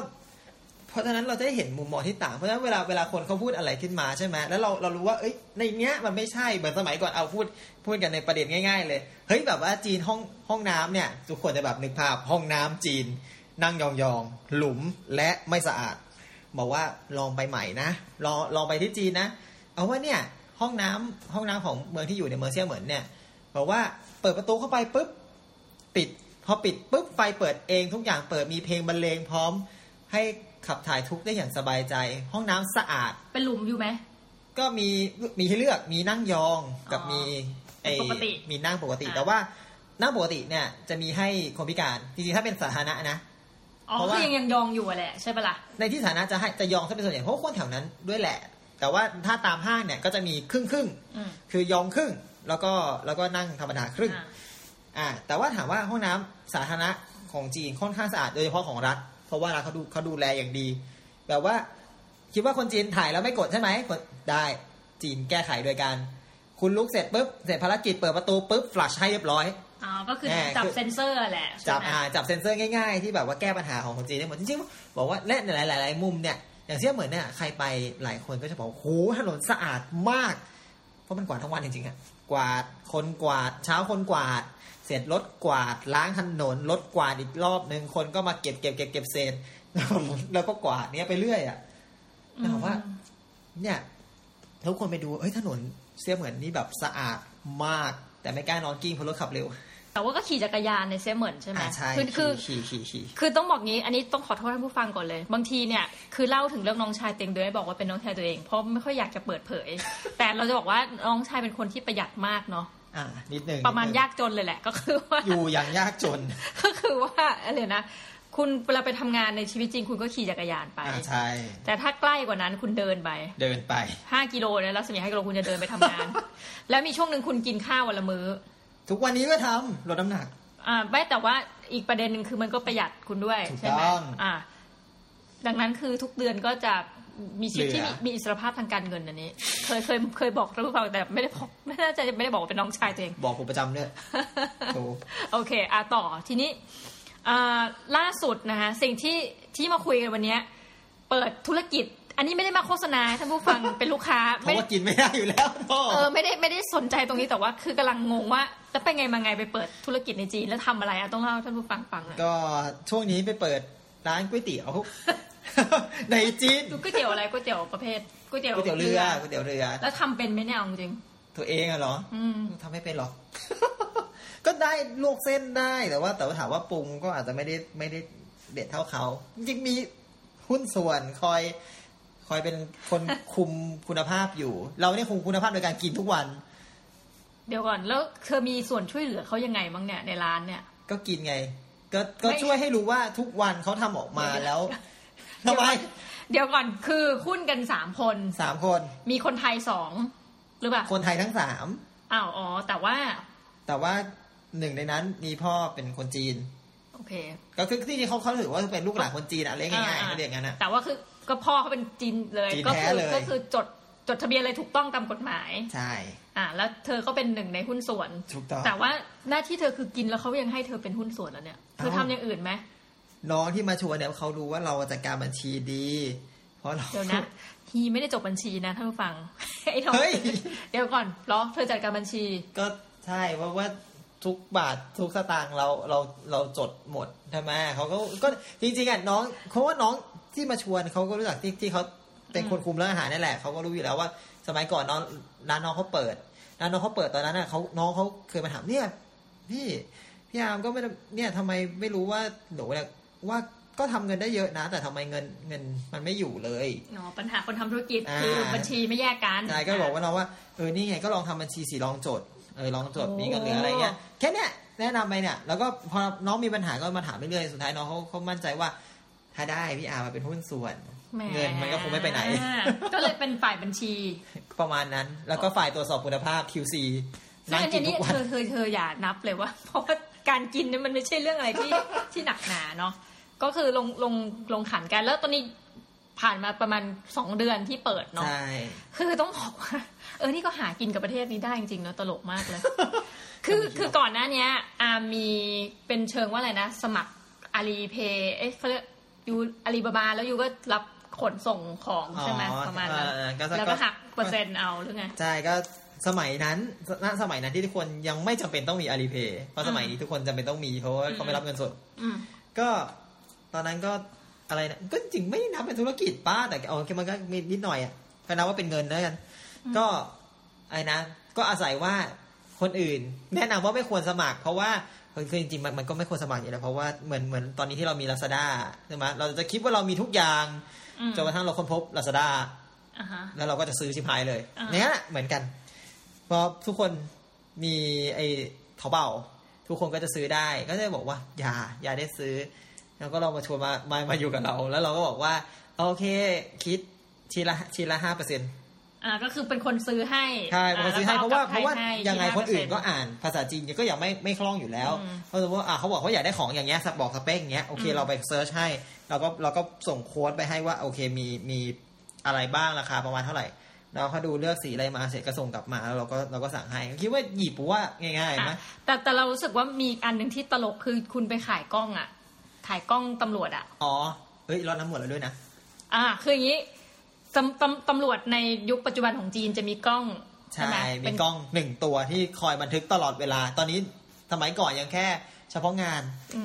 เพราะฉะนั้นเราจะได้เห็นมุมมองที่ต่างเพราะฉะนั้นเวลาเวลาคนเขาพูดอะไรขึ้นมาใช่ไหมแล้วเราเรารู้ว่าเอ้ยในเนี้ยมันไม่ใช่เหมือนสมัยก่อนเอาพูดพูดกันในประเด็นง่ายๆเลยเฮ้ยแบบว่าจีนห้องห้องน้ำเนี่ยทุกคนจะแบบนึกภาพห้องน้ำจีนนั่งยองๆหลุมและไม่สะอาดบอกว่าลองไปใหม่นะลองลองไปที่จีนนะเอาว่าเนี่ยห้องน้ำห้องน้ำของเมืองที่อยู่ในเมืองเซี่ยเหมินเนี่ยบอกว่าเปิดประตูเข้าไปปุ๊บปิดพอปิดปุ๊บไฟเปิดเองทุกอย่างเปิดมีเพลงบรรเลงพร้อมให้ขับถ่ายทุกได้อย่างสบายใจห้องน้ำสะอาดเป็นหลุมอยู่ไหมก็มีมีให้เลือกมีนั่งยองกับมีไอ้มีนั่งปกติแต่ว่านั่งปกติเนี่ยจะมีให้คนพิการจริงๆถ้าเป็นสาธารณะนะอ๋อคือยังยังยองอยู่แหละใช่ปะล่ะในที่สาธารณะจะให้จะยองซะเป็นส่วนใหญ่เพราะคนแถวนั้นด้วยแหละแต่ว่าถ้าตามห้างเนี่ยก็จะมีครึ่งครึ่งคือยองครึ่งแล้วก็แล้วก็นั่งธรรมดาครึ่งอ่าแต่ว่าถามว่าห้องน้ำสาธารณะของจีนค่อนข้างสะอาดโดยเฉพาะของรัฐเพราะว่ารัฐเขาดูเขาดูแลอย่างดีแบบว่าคิดว่าคนจีนถ่ายแล้วไม่กดใช่ไหมกดได้จีนแก้ไขโดยการคุณลุกเสร็จปุ๊บเสร็จภารกิจเปิดประตูปุ๊บฟลัชให้เรียบร้อยอ๋อก็คือจับเซ็นเซอร์แหละจับอ่าจับเซ็นเซอร์ง่ายๆที่แบบว่าแก้ปัญหาของคนจีนได้หมดจริงๆบอกว่าและหลายๆมุมเนี่ยอย่างเช่นเหมือนเนี่ยใครไปหลายคนก็จะบอกโหถนนสะอาดมากเพราะมันกวาดทั้งวันจริงๆอะกวาดคนกวาดเช้าคนกวาดเสร็จรถกวาดล้างถนนรถกวาดอีกรอบนึงคนก็มาเก็บเก็บเก็บเก็บเศษแล้วก็กวาดเนี้ยไปเรื่อยอะแต่ว่าเนี่ยทุกคนไปดูเอ้ยถนนเสียเหมือนนี่แบบสะอาดมากแต่ไม่กล้านอนกิ้งเพราะรถขับเร็วแต่ว่าก็ขี่จักรยานในเซี่ยเหมินใช่ไหมคือคือคือต้องบอกงี้อันนี้ต้องขอโทษท่านผู้ฟังก่อนเลยบางทีเนี่ยคือเล่าถึงเรื่องน้องชายเต็งโดยบอกว่าเป็นน้องชายตัวเองเพราะไม่ค่อยอยากจะเปิดเผยแต่เราจะบอกว่าน้องชายเป็นคนที่ประหยัดมากเนาะอ่านิดนึงประมาณยากจนเลยแหละก็คือว่าอยู่อย่างยากจนก็คือว่าอะไรนะ คุณเวลาไปทำงานในชีวิตจริงคุณก็ขี่จักรยานไปใช่แต่ถ้าใกล้กว่านั้นคุณเดินไปเดินไปห้ากิโลเนี่ยรัศมีห้ากิโลคุณจะเดินไปทำงาน แล้วมีช่วงนึงคุณกินข้าววันละมื้อทุกวันนี้ก็ทำลดน้ำหนักอ่าไม่แต่ว่าอีกประเด็นนึงคือมันก็ประหยัดคุณด้วยใช่ไหมอ่าดังนั้นคือทุกเดือนก็จะมีชีวิตที่มีอิสรภาพทางการเงินอันนี้เคยเคยเคยบอกท่านผู้ฟังแต่ไม่ได้บอกไม่น่าจะไม่ได้บอกว่าเป็นน้องชายตัวเองบอกผมประจำเนี่ยโอเคอ่ะต่อทีนี้ล่าสุดนะคะสิ่งที่ที่มาคุยกันวันนี้เปิดธุรกิจอันนี้ไม่ได้มาโฆษณาท่านผู้ฟัง เป็นลูกค้าเพราะว่ากินไม่ได้อยู่แล้วเออไม่ได้ไม่ได้สนใจตรงนี้แต่ว่าคือกำลังงงว่าจะไปไงมาไงไปเปิดธุรกิจในจีนแล้วทำอะไรอ่ะต้องเล่าท่านผู้ฟังฟังก็ช่วงนี้ไปเปิดร้านก๋วยเตี๋ยวในจีนก๋วยเตี๋ยวอะไรก๋วยเตี๋ยวประเภทก๋วยเตี๋ยวก๋วยเตี๋ยวเรือก๋วยเตี๋ยวเรือแล้วทำเป็นไหมเนี่ยจริงตัวเองอ่ะเหรอทำไม่เป็นหรอกก็ได้ลวกเส้นได้แต่ว่าแต่ว่าถามว่าปรุงก็อาจจะไม่ได้ไม่ได้เด็ดเท่าเขาจริงมีหุ้นส่วนคอยคอยเป็นคนคุมคุณภาพอยู่เราเนี่ยคุมคุณภาพโดยการกินทุกวันเดี๋ยวก่อนแล้วเธอมีส่วนช่วยเหลือเขายังไงบ้างเนี่ยในร้านเนี่ยก็กินไงก็ก็ช่วยให้รู้ว่าทุกวันเขาทำออกมาแล้วทำไมเดี๋ยวก่อนคือหุ้นกันสามคนสามคนมีคนไทยสองหรือเปล่าคนไทยทั้งสามอ้าวอ๋อแต่ว่าแต่ว่าหนึ่งในนั้นมีพ่อเป็นคนจีนโอเคก็คือที่นี่เขาเขาถือว่าเป็นลูกหลานคนจีนอะไรง่ายๆเรียกงั้นนะแต่ว่าคือก็พ่อเขาเป็นจีนเลยก็คือก็คือจดจดทะเบียนเลยถูกต้องตามกฎหมายใช่อ่าแล้วเธอก็เป็นหนึ่งในหุ้นส่วนถูกต้องแต่ว่าหน้าที่เธอคือกินแล้วเขายังให้เธอเป็นหุ้นส่วนแล้วเนี่ยเธอทำอย่างอื่นไหมน้องที่มาชวนเนี่ยเขารู้ว่าเราจัดการบัญชีดีเพราะเราเดี๋ยวนะฮีไม่ได้จบบัญชีนะท่านผู้ฟังไอ้น้องเดี๋ยวก่อนเหรอเธอจัดการบัญชีก็ใช่เพราะว่าทุกบาททุกสตางค์เราเราเราจดหมดใช่ไหมเขาก็ก็จริงๆอ่ะน้องเพราะว่าน้องที่มาชวนเขาก็รู้จักที่ที่เขาเป็นคนคุมร้านอาหารนี่แหละเขาก็รู้อยู่แล้วว่าสมัยก่อนน้องร้านน้องเขาเปิดร้านน้องเขาเปิดตอนนั้นอ่ะเขาน้องเขาเคยมาถามเนี่ยพี่พี่อาร์มก็ไม่เนี่ยทำไมไม่รู้ว่าหนูเนี่ยว่าก็ทำเงินได้เยอะนะแต่ทำไมเงินเงินมันไม่อยู่เลยอ๋อปัญหาคนทำธุรกิจคือบัญชีไม่แยกกันนายก็บอกว่าน้องว่าเออนี่ไงก็ลองทำบัญชีสิลองจดเออลองจดมีเงินเหลืออะไรเงี้ยแค่เนี้ยแนะนำไปเนี่ยแล้วก็พอน้องมีปัญหาก็มาถามเรื่อยๆสุดท้ายน้องเขาเขามั่นใจว่าถ้าได้พี่อาร์มาเป็นหุ้นส่วนเงินมันก็คงไม่ไปไหนก็เลยเป็นฝ่ายบัญชีประมาณนั้นแล้วก็ฝ่ายตรวจสอบคุณภาพ คิว ซี นั่นทีนี้เธอเธอเธออย่านับเลยว่าเพราะว่าการกินเนี่ยมันไม่ใช่เรื่องอะไรที่ที่หนักหนาเนาะก็คือลงลงลงขันกันแล้วตอนนี้ผ่านมาประมาณสองเดือนที่เปิดเนาะใช่คือต้องบอกว่าเออนี่ก็หากินกับประเทศนี้ได้จริงๆเนาะตลกมากเลย คือคือก่อนหน้านี้อามีเป็นเชิงว่าอะไรนะสมัคร Alipay เอ๊ะเค้าเรียกอยู่ Alibaba แล้วอยู่ก็รับขนส่งของใช่มั้ยประมาณนั้นแล้วก็หักเปอร์เซ็นต์เอาหรือไงใช่ก็สมัยนั้นณสมัยนั้นที่ทุกคนยังไม่จำเป็นต้องมี Alipay เพราะสมัยนี้ทุกคนจำเป็นต้องมีเพราะว่าเขาไม่รับเงินสดก็ตอนนั้นก็อะไรนะก็จริงไม่นับเป็นธุรกิจป้าแต่เอาแค่มันก็มีนิดหน่อยอ่ะก็นับว่าเป็นเงินแล้วกันก็ไอ้นะก็อาศัยว่าคนอื่นแนะนำว่าไม่ควรสมัครเพราะว่าคือจริงๆมันมันก็ไม่ควรสมัครอยู่แล้วเพราะว่าเหมือนเหมือนตอนนี้ที่เรามี Lazada ใช่มั้ยเราจะคิดว่าเรามีทุกอย่างจนกระทั่งเราค้นพบ Lazada อ่าฮะแล้วเราก็จะซื้อชิบหายเลยเนี่ยเหมือนกันพอทุกคนมีไอ้เถาเป่าทุกคนก็จะซื้อได้ก็จะบอกว่าอย่าอย่าได้ซื้อแล้วก็เรามาชวนมามามาอยู่กับเราแล้วเราก็บอกว่าโอเคคิดทีละทีละ ห้าเปอร์เซ็นต์ อ่าก็คือเป็นคนซื้อให้ใช่คนซื้อให้เพราะว่าเพราะว่ายังไงคนอื่นก็อ่านภาษาจีนก็ยังไม่ไม่คล่องอยู่แล้วเพราะว่าอ่ะเขาบอกเขาอยากได้ของอย่างเงี้ยบอกสเปคอย่างเงี้ยโอเคเราไปเซิร์ชให้เราก็เราก็ส่งโค้ดไปให้ว่าโอเคมีมีอะไรบ้างราคาประมาณเท่าไหร่เราเขาดูเลือกสีอะไรมาเสร็จก็ส่งกลับมาแล้วเราก็เราก็สั่งให้คิดว่าหยิบปุ๊บว่าง่ายๆมั้ยแต่แต่เรารู้สึกว่ามีอันนึงที่ตลกคือคุณไปขายกล้องอ่ะถ่ายกล้องตำรวจอ่ะอ๋อเฮ้ยรอดน้ำหมดแล้วด้วยนะอ่าคืออย่างนี้ตำตำตำรวจในยุคปัจจุบันของจีนจะมีกล้องใช่มีกล้องหนึ่งตัวที่คอยบันทึกตลอดเวลาตอนนี้สมัยก่อนยังแค่เฉพาะงาน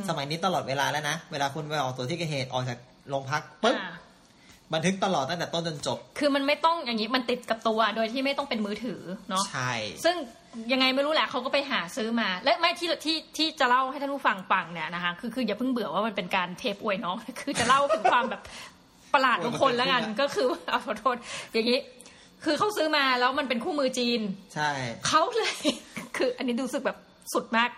สมัยนี้ตลอดเวลาแล้วนะเวลาคุณไปออกตัวที่เกิดเหตุออกจากโรงพักปึ๊บบันทึกตลอดตั้งแต่ต้นจนจบคือมันไม่ต้องอย่างนี้มันติดกับตัวโดยที่ไม่ต้องเป็นมือถือเนาะใช่ซึ่งยังไงไม่รู้แหละเขาก็ไปหาซื้อมาและไม่ที่ที่ที่จะเล่าให้ท่านผู้ฟังฟังเนี่ยนะคะคือคืออย่าเพิ่งเบื่อว่ามันเป็นการเทปอวยน้องคือจะเล่าถึงความแบบประหลาดของคนแล้วกันก็คือเอาขอโทษอย่างนี้คือเขาซื้อมาแล้วมันเป็นคู่มือจีนใช่เขาเลยคืออันนี้ดูสึกแบบสุดมาก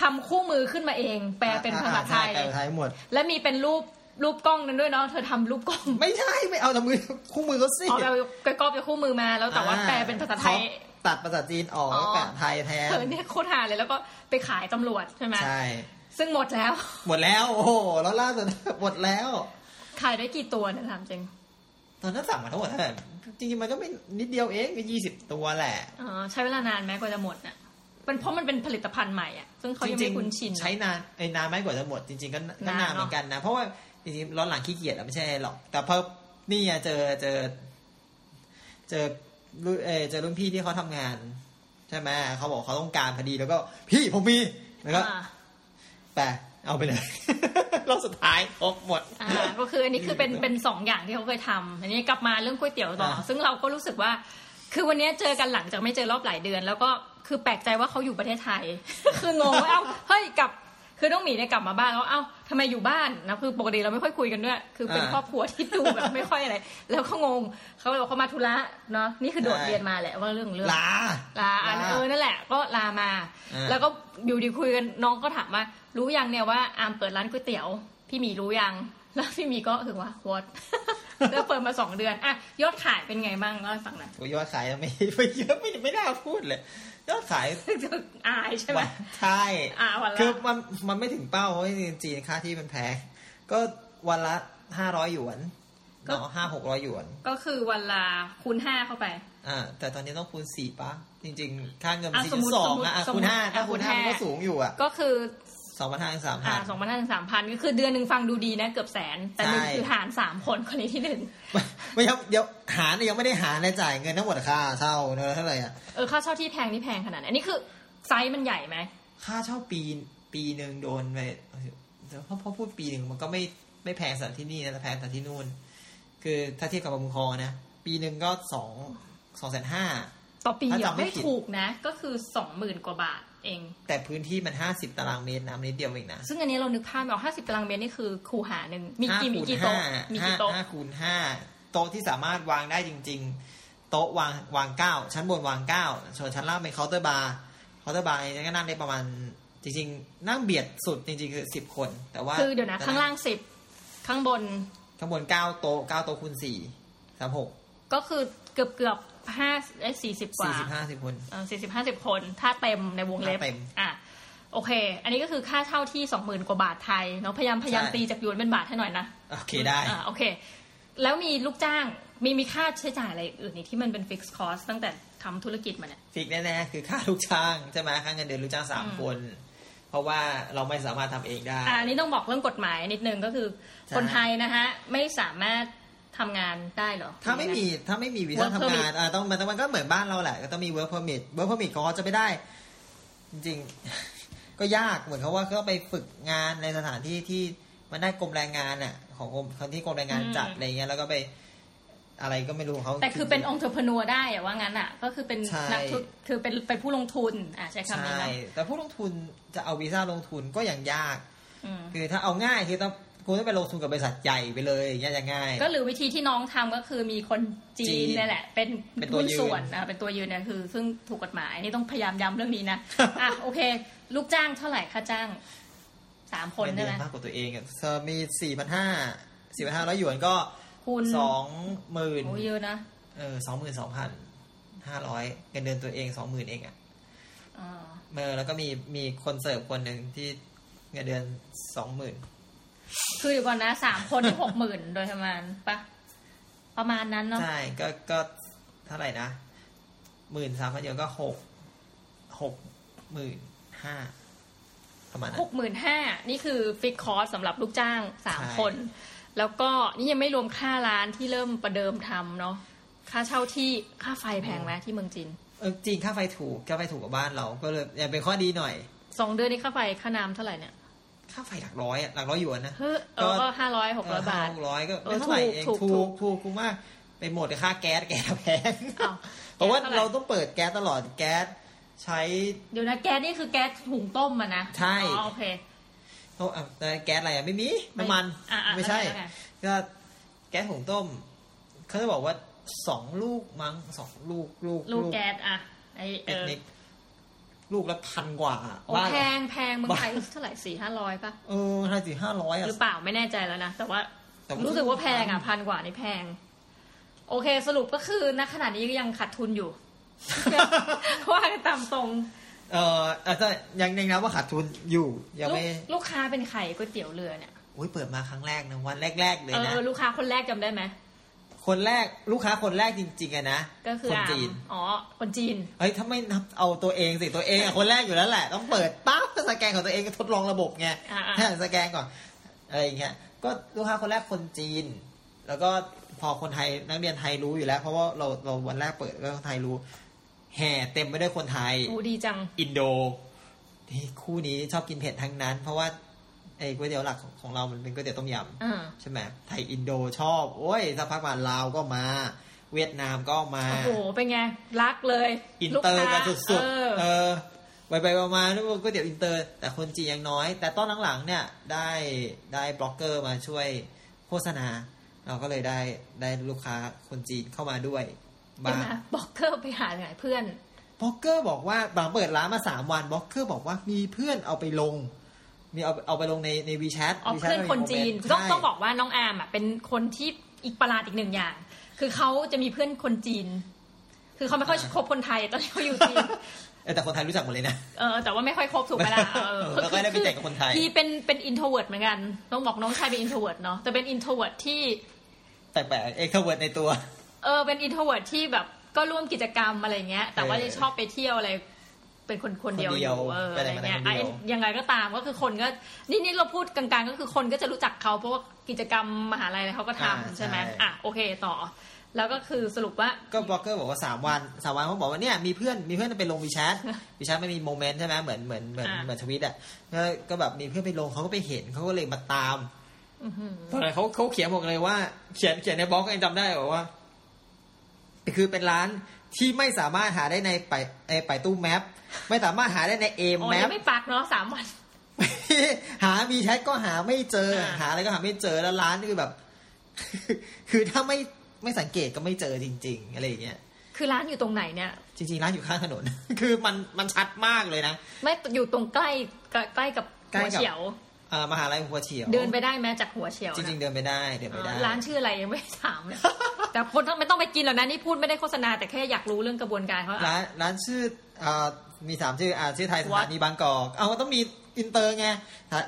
ทำคู่มือขึ้นมาเองแปลเป็นภาษาไทยหมดและมีเป็นรูปรูปกล้องนั้นด้วยเนาะเธอทำรูปกล้องไม่ใช่ไม่เอาทำมือคู่มือก็สิเอาเรากระกอบจะคู่มือมาแล้วแต่ว่าแปลเป็นภาษาไทยตัดภาษาจีนออกแปลไทยแทนเธอเนี่ยโคตรหาเลยแล้วก็ไปขายตำรวจใช่ไหมใช่ซึ่งหมดแล้วหมดแล้วโอ้โหแล้วล่าสุดหมดแล้วขายได้กี่ตัวเนี่ยถามจริงตอนนั้นสั่งมาทั้งหมดเท่าไหร่จริงๆมันก็ไม่นิดเดียวเองก็ยี่สิบตัวแหละอ๋อใช้เวลานานไหมกว่าจะหมดน่ะมันเพราะมันเป็นผลิตภัณฑ์ใหม่อ่ะซึ่งเขายังไม่คุ้นชินใช้นานไอ้นานไหมกว่าจะหมดจริงๆก็นานเหมือนกันนะเพราะว่าจริงๆร้อนหลังขี้เกียจอ่ะไม่ใช่หรอกแต่พอนี่อ่ะเจอเจอเจอเออเจอรุ่นพี่ที่เขาทำงานใช่ไหมเขาบอกเขาต้องการพอดีแล้วก็พี่ผมมีแล้วก็แต่เอาไปเลยรอบสุดท้ายครบหมดอ่าก็คืออันนี้คือเป็นเป็นสองอย่างที่เขาเคยทำอันนี้กลับมาเรื่องก๋วยเตี๋ยวต่อซึ่งเราก็รู้สึกว่าคือวันนี้เจอกันหลังจากไม่เจอรอบหลายเดือนแล้วก็คือแปลกใจว่าเขาอยู่ประเทศไทยคืองงว่าเอ้าเฮ้ยกลับคือน้องหมีเนี่ยกลับมาบ้านแล้วเอ้าทำไมอยู่บ้านนะคือปกติเราไม่ค่อยคุยกันด้วยคือเป็นครอบครัวที่ดูแบบไม่ค่อยอะไรแล้วก็งงเขาบอกเขามาธุระเนาะนี่คือโดดเรียนมาแหละว่าเรื่องเรื่องลาลาเออนั่นแหละก็ลามาแล้วก็อยู่ดีคุยกันน้องก็ถามว่ารู้ยังเนี่ยว่าอามเปิดร้านก๋วยเตี๋ยวพี่หมีรู้ยังแล้วพี่หมีก็ถึงว่าวอดแล้วเปิดมาสองเดือนอ่ะยอดขายเป็นไงบ้างเล่าให้ฟังหน่อยยอดขายไม่ไม่เยอะไม่ไม่น่าพูดเลยยอดขายอายใช่ไหมใช่คือมันมันไม่ถึงเป้าเพราะจีนค่าที่มันแพงก็วันละห้าร้อยหยวนก็ ห้าถึงหกร้อย หยวนก็คือวันละคูณห้าเข้าไปอ่าแต่ตอนนี้ต้องคูณสี่ป่ะจริงๆค่าเงินมันสิบสองอ่ะคูณห้าถ้าคูณห้าก็สูงอยู่อ่ะก็คือสองพันห้าร้อย สามพัน อ่า สองพันห้าร้อย สามพัน ก็คือเดือนนึงฟังดูดีนะเกือบแสนแต่หนึ่งคือหารสามคนคนนี้ที่หนึ่งไม่ครับเดี๋ยวหารยังไม่ได้หารเลยจ่ายเงินทั้งหมดค่าเช่าเท่าไหร่อ่ะเออค่าเช่าที่แพงนี่แพงขนาดไหนอันนี้คือไซส์มันใหญ่มั้ยค่าเช่าปีปีนึงโดนไปเดี๋ยวพอพูดปีนึงมันก็ไม่ไม่แพงสักที่นี่นะแพงสักที่นู่นคือถ้าเทียบกับประมงคอนะปีนึงก็สอง สองแสนห้าหมื่น ต่อปีไม่ถูกนะก็คือ สองหมื่น กว่าบาทเองแต่พื้นที่มันห้าสิบตารางเมตรน้ำนิดเดียวเองนะซึ่งอันนี้เรานึกภาพออกห้าสิบตารางเมตรนี่คือคูหาหนึ่งมีกี่มีกี่โต๊ะมีกี่โต๊ะห้าคูณห้าโต๊ะที่สามารถวางได้จริงๆโต๊ะวางวางเก้าชั้นบนวางเก้าส่วนชั้นล่างเป็นเคาน์เตอร์บาร์เคาน์เตอร์บาร์นี่ก็นั่งได้ประมาณจริงๆนั่งเบียดสุดจริงๆคือสิบคนแต่ว่าคือเดี๋ยวนะข้างล่างสิบข้างบนข้างบนเก้าโต๊ะเก้าโต๊ะคูณสี่สามหกก็คือเกือบเกือบห้า เอ้ย สี่สิบ กว่า สี่สิบ ห้าสิบ คน เออ สี่สิบ ห้าสิบ คนถ้าเต็มในวงเล็บอ่ะโอเคอันนี้ก็คือค่าเช่าที่ สองหมื่น กว่าบาทไทยเนาะพยายามพยายามตีจากหยวนเป็นบาทให้หน่อยนะโอเคได้อ่าโอเคแล้วมีลูกจ้างมีมีค่าใช้จ่ายอะไรอื่นนี่ที่มันเป็นฟิกซ์คอสตั้งแต่ทำธุรกิจมาเนี่ยฟิกแน่ๆคือค่าลูกจ้างใช่ไหมค่าเงินเดือนลูกจ้างสามคนเพราะว่าเราไม่สามารถทำเองได้อ่านี่ต้องบอกเรื่องกฎหมายนิดนึงก็คือคนไทยนะฮะไม่สามารถทำงานได้เหรอถ้าไม่มีถ้าไม่มีวีซ่าทำงานอ่าต้องมันก็เหมือนบ้านเราแหละก็ต้องมี work permit work permit ก็จะไม่ได้จริงๆก็ยากเหมือนเขาว่าก็ไปฝึกงานในสถานที่ที่มันได้กรมแรงงานน่ะของกรมที่กรมแรงงานจัดอะไรเงี้ยแล้วก็ไปอะไรก็ไม่รู้เขาแต่คือเป็น entrepreneur ได้อ่ะว่างั้นอ่ะก็คือเป็นนักธุรกิจคือเป็นเป็นผู้ลงทุนอ่ะใช้คำนี้นะแต่ผู้ลงทุนจะเอาวีซ่าลงทุนก็อย่างยากคือถ้าเอาง่ายคือต้องคุณต้องไปลงทุนกับบริษัทใหญ่ไปเลยอย่างเงี้ยจะง่ายก็หรือวิธีที่น้องทำก็คือมีคนจีนนี่แหละเป็นหุ้นส่วนนะเป็นตัวยืนเนี่ยคือซึ่งถูกกฎหมายนี่ต้องพยายามย้ำเรื่องนี้นะ อ่ะโอเคลูกจ้างเท่าไหร่ค่าจ้างสามคนใช่ไหมมากกว่าตัวเองอ่ะมี สี่พันห้าร้อย สี่พันห้าร้อย หยวนก็คูณ สองหมื่น โอ้เยอะนะเออ สองหมื่นสองพันห้าร้อย เงินเดือนตัวเอง สองหมื่น เองอ่ะอ่าเออแล้วก็มีมีคนเสิร์ฟคนนึงที่เงินเดือน สองหมื่นคืออยู่ก่อนนะสามคนที่ หกหมื่น โดยประมาณปะประมาณนั้นเนาะใช่ก็ก็เท่าไหร่นะ หนึ่งหมื่นสามพัน เดียวก็หกหกหมื่นห้าพัน ประมาณนั้น หกหมื่นห้าพัน นี่คือฟิกคอร์สสำหรับลูกจ้างสามคนแล้วก็นี่ยังไม่รวมค่าร้านที่เริ่มประเดิมทำเนาะค่าเช่าที่ค่าไฟแพงไหมที่เมืองจีนเออจริงค่าไฟถูกค่าไฟถูกกว่าบ้านเราก็เลยยังเป็นข้อดีหน่อยสองเดือนนี้ค่าไฟค่าน้ำเท่าไหร่เนี่ยค่าไฟหลักร้อยอ่ะหลักร้อยหยวนนะก็ห้าร้อยหกร้อยบาทหกร้อยก็ไม่เท่าไหร่เองถูกถูกถูกคุ้มมากไปหมดค่าแก๊สแก๊สแพงเพราะว่าเราต้องเปิดแก๊สตลอดแก๊สใช้เดี๋ยวนะแก๊สนี่คือแก๊สถุงต้มอ่ะนะใช่โอเคเขาอ่ะแก๊สอะไรอ่ะไม่มีน้ำมันไม่ใช่ก็แก๊สถุงต้มเขาจะบอกว่าสองลูกมั้งสองลูกลูกลูกแก๊สอ่ะไอเออ ลูกละพันกว่าบ้านแพงแพงเมืองไทยเท่าไหร่สี่ห้าร้อยป่ะเออไทยสี่ห้าร้อยอ่ะหรือเปล่าไม่แน่ใจแล้วนะแต่ว่ารู้สึกว่าแพงอ่ะพันกว่านี่แพงโอเคสรุปก็คือณขณะนี้ยังขาดทุนอยู่ว่ากันตามตรงเอ่ออาจจะยังยังนะว่าขาดทุนอยู่ยังไม่ลูกค้าเป็นใครก๋วยเตี๋ยวเรือเนี่ยอุ้ยเปิดมาครั้งแรกนะวันแรกๆเลยนะเออลูกค้าคนแรกจำได้ไหมคนแรกลูกค้าคนแรกจริงๆอะนะก็คือคนจีนอ๋อคนจีนเฮ้ยถ้าไม่นับเอาตัวเองสิตัวเองอะคนแรกอยู่แล้วแหละต้องเปิดปั๊บก็สแกนของตัวเองก็ทดลองระบบไงให้สแกนก่อนอะไรอย่างเงี้ยก็ลูกค้าคนแรกคนจีนแล้วก็พอคนไทยนักเรียนไทยรู้อยู่แล้วเพราะว่าเราเราวันแรกเปิดก็คนไทยรู้แห่เต็มไปด้วยคนไทยโอ้ดีจังอินโดที่คู่นี้ชอบกินเผ็ดทั้งนั้นเพราะว่าไอ้ก๋วยเตี๋ยวหลักของเรามันเป็นก๋วยเตี๋ยวต้มยำใช่ไหมไทยอินโดชอบโอ้ยสักพักมาลาวก็มาเวียดนามก็มาโอ้โหเป็นไงรักเลยอินเตอร์กันสุดๆเออไปๆมาๆนึกว่าก๋วยเตี๋ยวอินเตอร์แต่คนจีนยังน้อยแต่ตอนหลังๆเนี่ยได้ได้บล็อกเกอร์มาช่วยโฆษณาเราก็เลยได้ได้ลูกค้าคนจีนเข้ามาด้วยบางบล็อกเกอร์ไปหาไหนเพื่อนบล็อกเกอร์บอกว่าบางเปิดร้านมาสามวันบล็อกเกอร์บอกว่ามีเพื่อนเอาไปลงมีเอาเอาไปลงในใน WeChat เอาเพื่อนคนจีนต้องต้องบอกว่าน้องอาร์มอ่ะเป็นคนที่อีกประหลาดอีกหนึ่งอย่างคือเขาจะมีเพื่อนคนจีนคือเขาไม่ค่อยคบคนไทยตอนที่เขาอยู่จีนแต่คนไทยรู้จักหมดเลยนะเออแต่ว่าไม่ค่อยคบถูกไหมล่ะเออแล้วก็ได้ไปเจอกับคนไทยพี่เป็นเป็น introvert เหมือนกันต้องบอกน้องชายเป็น introvert เนาะแต่เป็น introvert ที่แต่แบบ extrovert ในตัวเออเป็น introvert ที่แบบก็ร่วมกิจกรรมอะไรเงี้ยแต่ว่าชอบไปเที่ยวอะไรเป็นคนคนเดียวอยู่อะไรเงี้ยยังไงก็ตามก็คือคนก็นี่นี่เราพูดกลางๆก็คือคนก็จะรู้จักเขาเพราะว่ากิจกรรมมหาลัยอะไรเขาก็ทำใช่ไหมอ่ะโอเคต่อแล้วก็คือสรุปว่าก็บล็อกเกอร์บอกว่าสามวันสามวันเขาบอกว่าเนี่ยมีเพื่อนมีเพื่อนไปลง WeChat WeChat ไม่มีโมเมนต์ใช่ไหมเหมือนเหมือนเหมือนเหมือน Twitter อ่ะก็แบบมีเพื่อนไปลงเขาก็ไปเห็นเขาก็เลยมาตามตอนนั้นเขาเขาเขียนบอกเลยว่าเขียนเขียนในบล็อกยังจำได้บอกว่าคือเป็นร้านที่ไม่สามารถหาได้ในไปไอไปตู้แมพไม่สามารถหาได้ในเอมแมพไม่ปักเนาะสามวัน หา WeChat ก็หาไม่เจอหาอะไรก็หาไม่เจอแล้วร้านคือแบบ คือถ้าไม่ไม่สังเกตก็ไม่เจอจริงๆอะไรอย่างเงี้ยคือร้านอยู่ตรงไหนเนี่ยจริงๆร้านอยู่ข้างถนน คือมันมันชัดมากเลยนะไม่อยู่ตรงใกล้ใกล้กับหัวเฉียวอ่ามหาวิทยาลัยหัวเฉียวเดินไปได้มั้ยจากหัวเฉียวจริงๆเดินไปได้เดินไปได้ร้านชื่ออะไรยังไม่ถามเลย แต่คนไม่ต้องไปกินหรอกนะนี่พูดไม่ได้โฆษณาแต่แค่อยากรู้เรื่องกระบวนการเค้าร้านร้านชื่ออ่ามีสามชื่ออ่าชื่อไทยสถานีบางกอกเอ้าต้องมีอินเตอร์ไง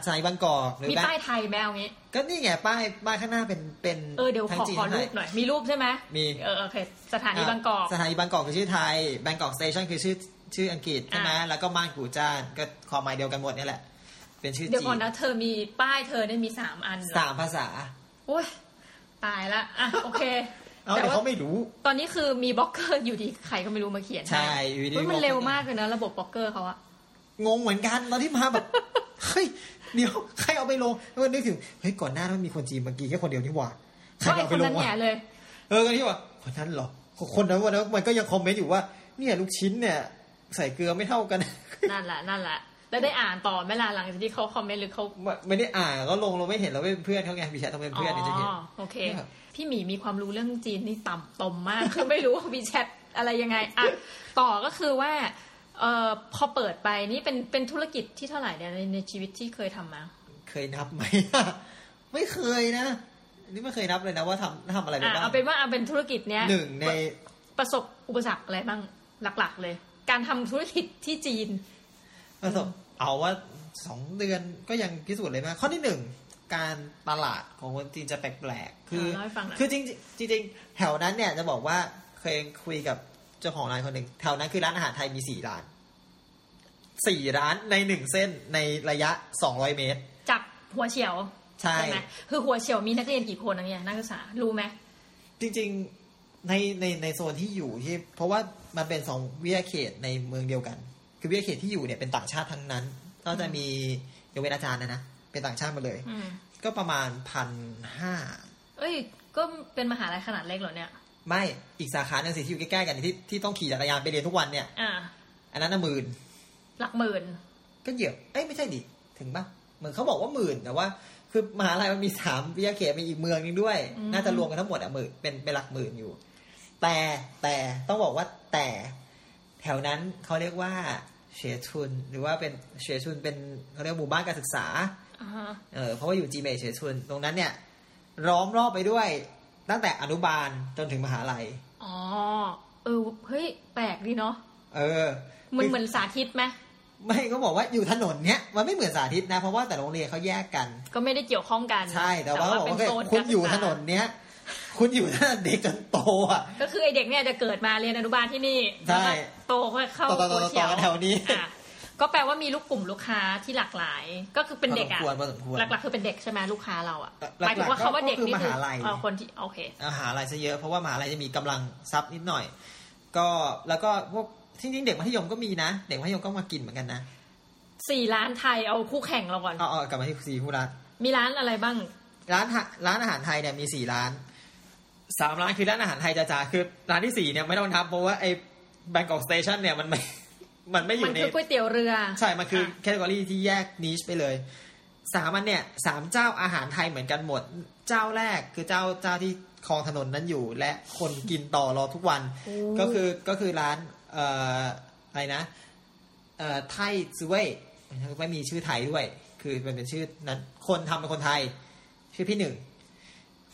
สถานีบางกอกหรือมีป้ายไทยมั้ยเอางี้ก็นี่ไงป้ายป้ายข้างหน้าเป็นเป็นเออเดี๋ยวขอขอรูปหน่อยมีรูปใช่มั้ยมีเออโอเคสถานีบางกอกสถานีบางกอกคือชื่อไทย Bangkok Station คือชื่อชื่ออังกฤษใช่มั้ยแล้วก็ม่านกู่จ้านก็ความหมายเดียวกันหมดนี่แหละเดี๋ยวก่อนนะเธอมีป้ายเธอได้มีสามอันสามภาษาโอ้ยตายละอ่ะโอเค แต่ว่าเขาไม่รู้ตอนนี้คือมีบล็อกเกอร์อยู่ดีใครก็ไม่รู้มาเขียนใช่อยู่ดีมันเร็วมากเลยนะระบบบล็อกเกอร์เขาอะงงเหมือนกันตอนที่มาแบบเฮ้ยเดี๋ยวใครเอาไปลงแล้วนึกถึงเฮ้ยก่อนหน้ามันมีคนจีนเมื่อกี้แค่คนเดียวนี่หว่าใครเอาไปลงวะเออคนที่ว่าคนนั้นหรอคนนั้นวันนั้นมันก็ยังคอมเมนต์อยู่ว่าเนี่ยลูกชิ้นเนี่ยใส่เกลือไม่เท่ากันนั่นแหละนั่นแหละแล้วได้อ่านต่อเวลาหลังจากที่เขาคอมเมนต์หรือเขาไม่ได้อ่านก็ลงเราไม่เห็นเราเป็นเพื่อนเขาไงพี่แชทต้องเป็นเพื่อนเนี่ยจะเห็นอ๋อโอเคพี่หมีมีความรู้เรื่องจีนนี่ต่ำตมมากคือไม่รู้ว่าพี่แชทอะไรยังไงอ่ะต่อก็คือว่าเอ่อพอเปิดไปนี่เป็นเป็นธุรกิจที่เท่าไหร่เนี่ยในชีวิตที่เคยทำมาเคยนับไหมไม่เคยนะนี่ไม่เคยนับเลยนะว่าทำทำอะไรไปบ้างเอาเป็นว่าเอาเป็นธุรกิจเนี้ยหนึ่งในประสบอุปสรรคอะไรบ้างหลักๆเลยการทำธุรกิจที่จีนประสบเอาว่าสองเดือนก็ยังพิสูจน์เลยนะข้อที่หนึ่งการตลาดของคนจีนจะแปลกๆคือคือจริงจริงแถวนั้นเนี่ยจะบอกว่าเคยคุยกับเจ้าของร้านคนหนึ่งแถวนั้นคือร้านอาหารไทยมีสี่ร้านสี่ร้านในหนึ่งเส้นในระยะสองร้อยเมตรจากหัวเฉียวใช่ไหมคือหัวเฉียวมีนักเรียนกี่คนนะเนี่ยนักศึกษารู้ไหมจริงๆในในในโซนที่อยู่ที่เพราะว่ามันเป็นสองวิทยาเขตในเมืองเดียวกันคือวิทยาเขตที่อยู่เนี่ยเป็นต่างชาติทั้งนั้นก็จะมียกเว้นอาจารย์นะนะเป็นต่างชาติมาเลยก็ประมาณ หนึ่งพันห้าร้อย เอ้ยก็เป็นมหาลัยขนาดเล็กเหรอเนี่ยไม่อีกสาขานึงสิที่อยู่ใกล้ๆกันที่ที่ต้องขี่จักรยานไปเรียนทุกวันเนี่ยอ่าอันนั้นน่ะหมื่นหลักหมื่นก็เยอะเอ้ยไม่ใช่ดิถึงป่ะเหมือนเขาบอกว่าหมื่นแต่ว่าคือมหาลัยมันมีสามวิทยาเขตมีอีกเมืองนึงด้วยน่าจะรวมกันทั้งหมดอ่ะหมื่นเป็นเป็นหลักหมื่นอยู่แต่แต่ต้องบอกว่าแต่แถวนั้นเขาเรียกว่า เชชุนหรือว่าเป็นเชชุนเป็นเขาเรียกหมู่บ้านการศึกษา uh-huh. เออเพราะว่าอยู่จีเมย์เชชุนตรงนั้นเนี่ยล้อมรอบไปด้วยตั้งแต่อนุบาลจนถึงมหาลัยอ๋อเออเฮ้ยแปลกดีเนาะเออมันเหมือนสาธิตไหมไม่ก็บอกว่าอยู่ถนนเนี้ยมันไม่เหมือนสาธิตนะเพราะว่าแต่โรงเรียนเขาแยกกันก็ไม่ได้เกี่ยวข้องกันใช่แต่ว่าบอกว่าคุณอยู่ถนนเนี้ยคุณอยู่ตั้งแต่เด็กจนโตอ่ะก็คือไอเด็กเนี่ยจะเกิดมาเรียนอนุบาลที่นี่แล้วก็โตเข้าโตเฉียวแถวนี้อ่ะก็แปลว่ามีลูกกลุ่มลูกค้าที่หลากหลายก็คือเป็นเด็กอ่ะหลักๆคือเป็นเด็กใช่ไหมลูกค้าเราอ่ะหมายถึงว่าเขาว่าเด็กนี่คือคนที่โอเคมหาลัยซะเยอะเพราะว่ามหาลัยจะมีกำลังทรัพย์นิดหน่อยก็แล้วก็พวกจริงๆเด็กมัธยมก็มีนะเด็กมัธยมก็มากินเหมือนกันนะสี่ร้านไทยเอาคู่แข่งเราก่อนอ๋อๆกลับมาที่สี่คู่ร้านมีร้านอะไรบ้างร้านร้านอาหารไทยเนี่ยมีสี่ร้านสามร้านคือร้านอาหารไทยจ๋าๆคือร้านที่สี่เนี่ยไม่ต้องนับเพราะว่าไอ้ Bangkok Station เนี่ยมันไม่มันไม่อยู่ในมันคือก๋วยเตี๋ยวเรือใช่มันคือแคตทอกอรี่ที่แยกนิชไปเลยสามอันเนี่ยสามเจ้าอาหารไทยเหมือนกันหมดเจ้าแรกคือเจ้าเจ้าที่คลองถนนนั้นอยู่และคนกินต่อรอทุกวันก็คือก็คือร้านเอ่ออะไรนะเอ่อไทยซุเว่ยไม่มีชื่อไทยด้วยคือมันเป็นชื่อนั้นคนทำเป็นคนไทยชื่อพี่หนึ่ง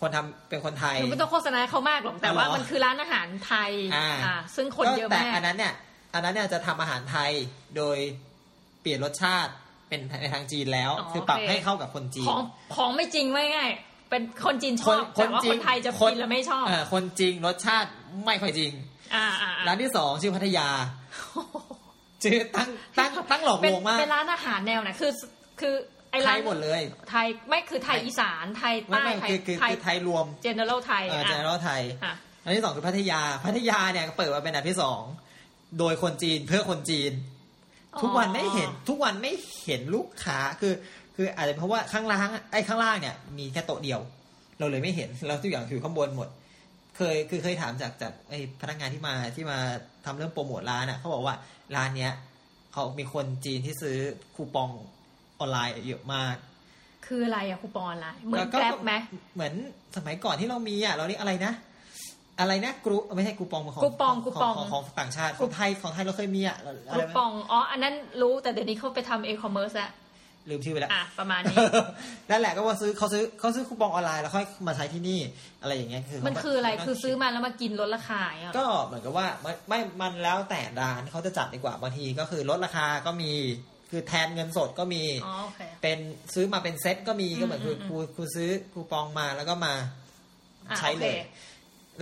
คนทำเป็นคนไทยมันไม่ต้องโฆษณาเขามากหรอกแต่ว่ามันคือร้านอาหารไทยอ่าซึ่งคนเยอะมากแต่อันนั้นเนี่ยอันนั้นเนี่ยจะทำอาหารไทยโดยเปลี่ยนรสชาติเป็นในทางจีนแล้วคือปรับให้เข้ากับคนจีนของของไม่จริงไม่ง่ายเป็นคนจีนชอบแต่ว่าคนไทยจะกินแล้วไม่ชอบคนจริงรสชาติไม่ค่อยจริงร้านที่สองชื่อพัทยาชื่อตั้งตั้งตั้งหลอกลวงมากเป็นร้านอาหารแนวไหนคือคือไอ้ร้านหมดเลยไทยไม่คือไทยอีสานไทยใต้ไทยคือไทยรวม general ไทยเออ general ไทยร้านที่สองคือพัทยาพัทยาเนี่ยเปิดมาเป็นอันที่สองโดยคนจีนเพื่อคนจีนทุกวันไม่เห็นทุกวันไม่เห็นลูกค้าคือคืออาจจะเพราะว่าข้างล่างไอ้ข้างล่างเนี่ยมีแค่โต๊ะเดียวเราเลยไม่เห็นแล้วทุกอย่างอยู่ข้างบนหมดเคยคือเคยถามจากจากไอ้พนักงานที่มาที่มาทำเรื่องโปรโมทร้านอ่ะเขาบอกว่าร้านเนี้ยเขามีคนจีนที่ซื้อคูปองออนไลน์เยอะมากคืออะไรอะคูปองออนไลน์เหมือนแกร็บไหมเหมือนสมัยก่อนที่เรามีอะเราเรียกอะไรนะอะไรนะกรูไม่ใช่คูปองของคูปองคูปองของต่างชาติของไทยของไทยเราเคยมีอะคูปองอ๋ออันนั้นรู้แต่เดี๋ยวนี้เขาไปทำอีคอมเมิร์ซอะลืมชื่อไปแล้วอ่ะประมาณนี้นั่นแหละก็ว่าซื้อเขาซื้อเขาซื้อคูปองออนไลน์แล้วค่อยมาใช้ที่นี่อะไรอย่างเงี้ยคือมันคืออะไรคือซื้อมาแล้วมากินลดราคาอ่ะก็เหมือนกับว่าไม่มันแล้วแต่ร้านเขาจะจัดดีกว่าบางทีก็คือลดราคาก็มีคือแทนเงินสดก็มี oh, okay. เป็นซื้อมาเป็นเซ็ตก็มีก็เหมือนคือกูกูซื้อกูปองมาแล้วก็มาใช้เลย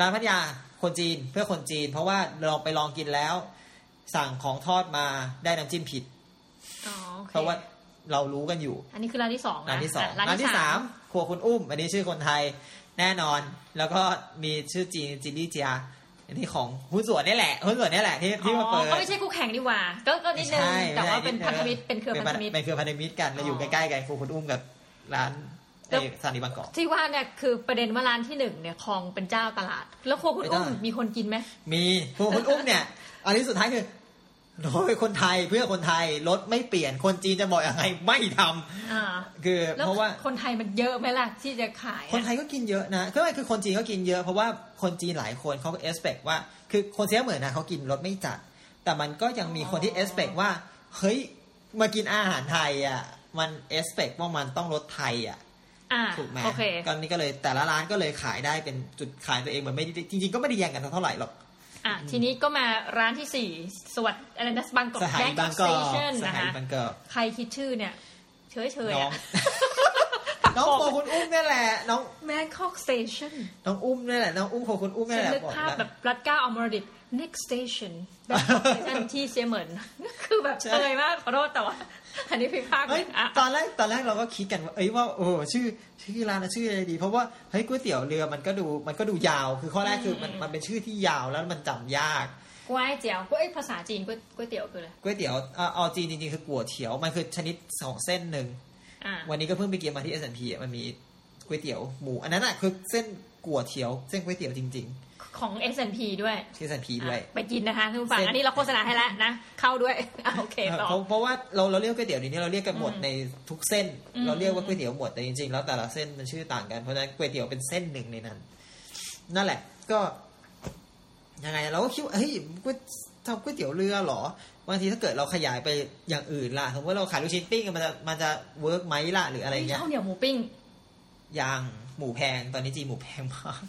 ร้านพัทยาคนจีนเพื่อคนจีนเพราะว่าเราไปลองกินแล้วสั่งของทอดมาได้น้ำจิ้มผิด oh, okay. เพราะว่าเรารู้กันอยู่อันนี้คือร้านที่สองร้านที่สองร้านที่สามครัวคุณอุ้มอันนี้ชื่อคนไทยแน่นอนแล้วก็มีชื่อจีนจินลี่เจียนี่ของหุ้นส่วนนี่แหละหุ้นส่วนนี่แหละที่ที่มาเปิดก็ไม่ใช่คู่แข่งดีกว่าก็ก็นิดนึงแต่ว่าเป็นพันธมิตรเป็นเครือพันธมิตรเป็นเครือพันธมิตรกันเราอยู่ใกล้ๆกันครูคุณอุ้มกับร้านไอ้สถานีบางกอกที่ว่าเนี่ยคือประเด็นว่าร้านที่หนึ่งเนี่ยครองเป็นเจ้าตลาดแล้วครูคุณอุ้มมีคนกินมั้ยมีครูคุณอุ้มเนี่ยอันนี้สุดท้ายคือโดยคนไทยเพื่อคนไทยรถไม่เปลี่ยนคนจีนจะบอกยังไงไม่ทำอ่าคือเพราะว่าคนไทยมันเยอะไหมล่ะที่จะขายคนไทยก็กินเยอะนะก็คือคนจีนก็กินเยอะเพราะว่าคนจีนหลายคนเขาก็เอสเปกว่าคือคนเสียเหมือนนะเขากินรถไม่จัดแต่มันก็ยังมีคนที่เอสเปกว่าเฮ้ยมากินอาหารไทยอ่ะมันเอสเปกว่ามันต้องรถไทยอ่ะถูกไหมตอนนี้ก็เลยแต่ละร้านก็เลยขายได้เป็นจุดขายตัวเองเหมือนไม่จริงๆก็ไม่ได้แย่งกันเท่าไหร่หรอกอ่ะทีนี้ก็มาร้านที่สี่สวัสดิ์อะไรนะบางกอก Bangkok Station นะคะใครคิดชื่อเนี่ยเฉยๆอ่ะน้องโคคุณอุ้มนี่แหละน้อง Bangkok Station น้องอุ้มนี่แหละน้องอุ้มโคคุณอุ้มนี่แหละบอกภาพแบบรัดเก้าอมรดิต next station Bangkok Station ที่เสียเหมือนคือแบบเฉยมากขอโทษแต่ว่าอันนี้ผิดพลาดตอนแรกตอนแรกเราก็คิดกันว่าเอ้ยว่าโอ้ชื่อชื่อร้านชื่ออะไรดีเพราะว่าเฮ้ยก๋วยเตี๋ยวเรือมันก็ดูมันก็ดูยาวคือข้อแรกคือมันมันเป็นชื่อที่ยาวแล้วมันจำยากก๋วยเตี๋ยวก็ไอ้ภาษาจีนก๋วยเตี๋ยวคืออะไรก๋วยเตี๋ยวเอาจีนจริงๆคือก๋วยเตี๋ยวมันคือชนิดสองเส้นนึงวันนี้ก็เพิ่งไปกินมาที่ เอส แอนด์ พี มันมีก๋วยเตี๋ยวหมูอันนั้นน่ะคือเส้นก๋วยเตี๋ยวเส้นก๋วยเตี๋ยวจริงๆของ เอส แอนด์ พี ด้วยที่ เอส แอนด์ พี ด้วยไปกินนะคะทุกฝั่งอันนี้เราโฆษณาให้แล้วนะเข้าด้วยโอเคต่อเพราะว่าเราเราเรียกก๋วยเตี๋ยวนี้เราเรียกกันหมดในทุกเส้นเราเรียกว่าก๋วยเตี๋ยวหมดแต่จริงๆแล้วแต่ละเส้นมันชื่อต่างกันเพราะฉะนั้นก๋วยเตี๋ยวเป็นเส้นหนึ่งในนั้นนั่นแหละก็ยังไงเราก็คิดเฮ้ยก๋วย ทำก๋วยเตี๋ยวเรือหรอบางทีถ้าเกิดเราขยายไปอย่างอื่นล่ะสมมติว่าเราขายลูกชิ้นปิ้งมันจะมันจะเวิร์กไหมล่ะหรืออะไรเงี้ยข้าวเหนียวหมูปิ้งยังหมูแพงตอนนี้จีหมูแพงมาก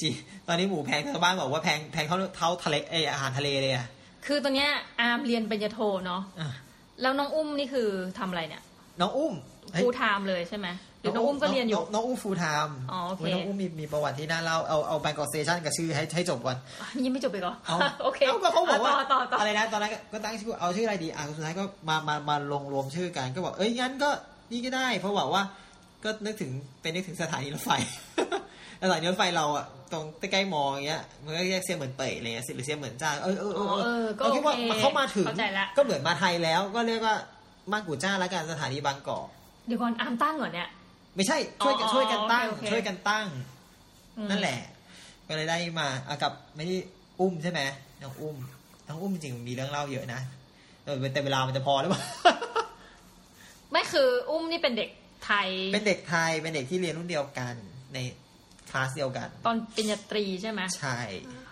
จีตอนนี้หมูแพงชาวบ้านบอกว่าแพงแพงเท่าเท่าทะเลเอออาหารทะเลเลยอ่ะคือตอนเนี้ยอาร์มเรียนปริญญาโทเนาะแล้วน้องอุ้มนี่คือทำอะไรเนี่ยน้องอุ้มฟูลไทม์เลยใช่ไหมหรือน้องอุ้มก็เรียนอยู่น้องอุ้มฟูลไทม์อ๋อโอเคน้องอุ้มมีมีประวัติที่น่าเล่าเอาเอา Bangkok Station กับชื่อให้ให้จบก่อนยังไม่จบไปก่อนโอเคก็เขาบอกว่าอะไรนะตอนนั้นก็ตั้งชื่อเอาชื่ออะไรดีอ่ะสุดท้ายก็มามามาลงรวมชื่อกันก็บอกเอ้ยงั้นก็นี่ก็ได้เพราะบอกว่าก็นึกถึงเป็นนึกถึงสถานีรถไฟสถานีรถไฟเราอ่ะตรงใกล้ๆมออย่างเงี้ยมันก็เรียกเสียเหมือนเป๋ยอะไรเงี้ยหรือเสียเหมือนจ้าเออเออเออก็คิดว่ามันเข้ามาถึงก็เหมือนมาไทยแล้วก็เรียกว่าบ้านกูจ้าและการสถานีบางกอกเดี๋ยวก่อนอามตั้งก่อนเนี่ยไม่ใช่ช่วยกันช่วยกันตั้งช่วยกันตั้งนั่นแหละก็เลยได้มาเอากับไม่ได้อุ้มใช่ไหมน้องอุ้มน้องอุ้มจริงมีเรื่องเล่าเยอะนะแต่เวลามันจะพอหรือเปล่าไม่คืออุ้มนี่เป็นเด็กไทยเป็นเด็กไทยเป็นเด็กที่เรียนรุ่นเดียวกันในคลาสเดียวกันตอนปริญญาตรีใช่ไหมใช่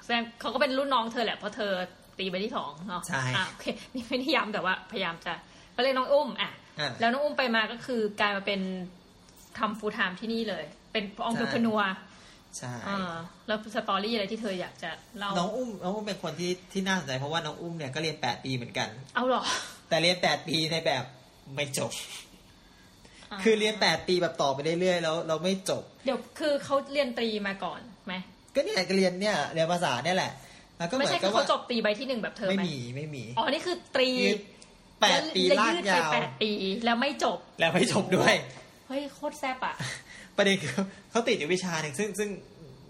แสดงเขาก็เป็นรุ่นน้องเธอแหละเพราะเธอตีไปที่สองเนาะใช่โอเคนี่ไม่ได้ย้ำแต่ว่าพยายามจะก็เลยน้องอุ้มอ่ะแล้วน้องอุ้มไปมาก็คือกลายมาเป็นทำฟูลไทม์ที่นี่เลยเป็นองค์ประกอบนัวใช่แล้วสตอรี่อะไรที่เธออยากจะเล่าน้องอุ้มน้องอุ้มเป็นคนที่ที่น่าสนใจเพราะว่าน้องอุ้มเนี่ยก็เรียนแปดปีเหมือนกันเอาหรอแต่เรียนแปดปีในแบบไม่จบคือเรียนแปดปีแบบต่อไปเรื่อยๆแล้วเราไม่จบเดี๋ยวคือเขาเรียนตรีมาก่อนไหมก็นี่แหละเรียนเนี่ยเรียนภาษาเนี่ยแหละ ไม่ใช่เขาจบตรีใบที่หนึ่งแบบเธอไหมไม่มีไม่มีอ๋อนี่คือตรีแปดปีลากยาวแปดปีแล้วไม่จบแล้วไม่จบด้วยเฮ้ยโคตรแซ่บอ่ะประเด็นคือเขาติดอยู่วิชาหนึ่งซึ่งซึ่ง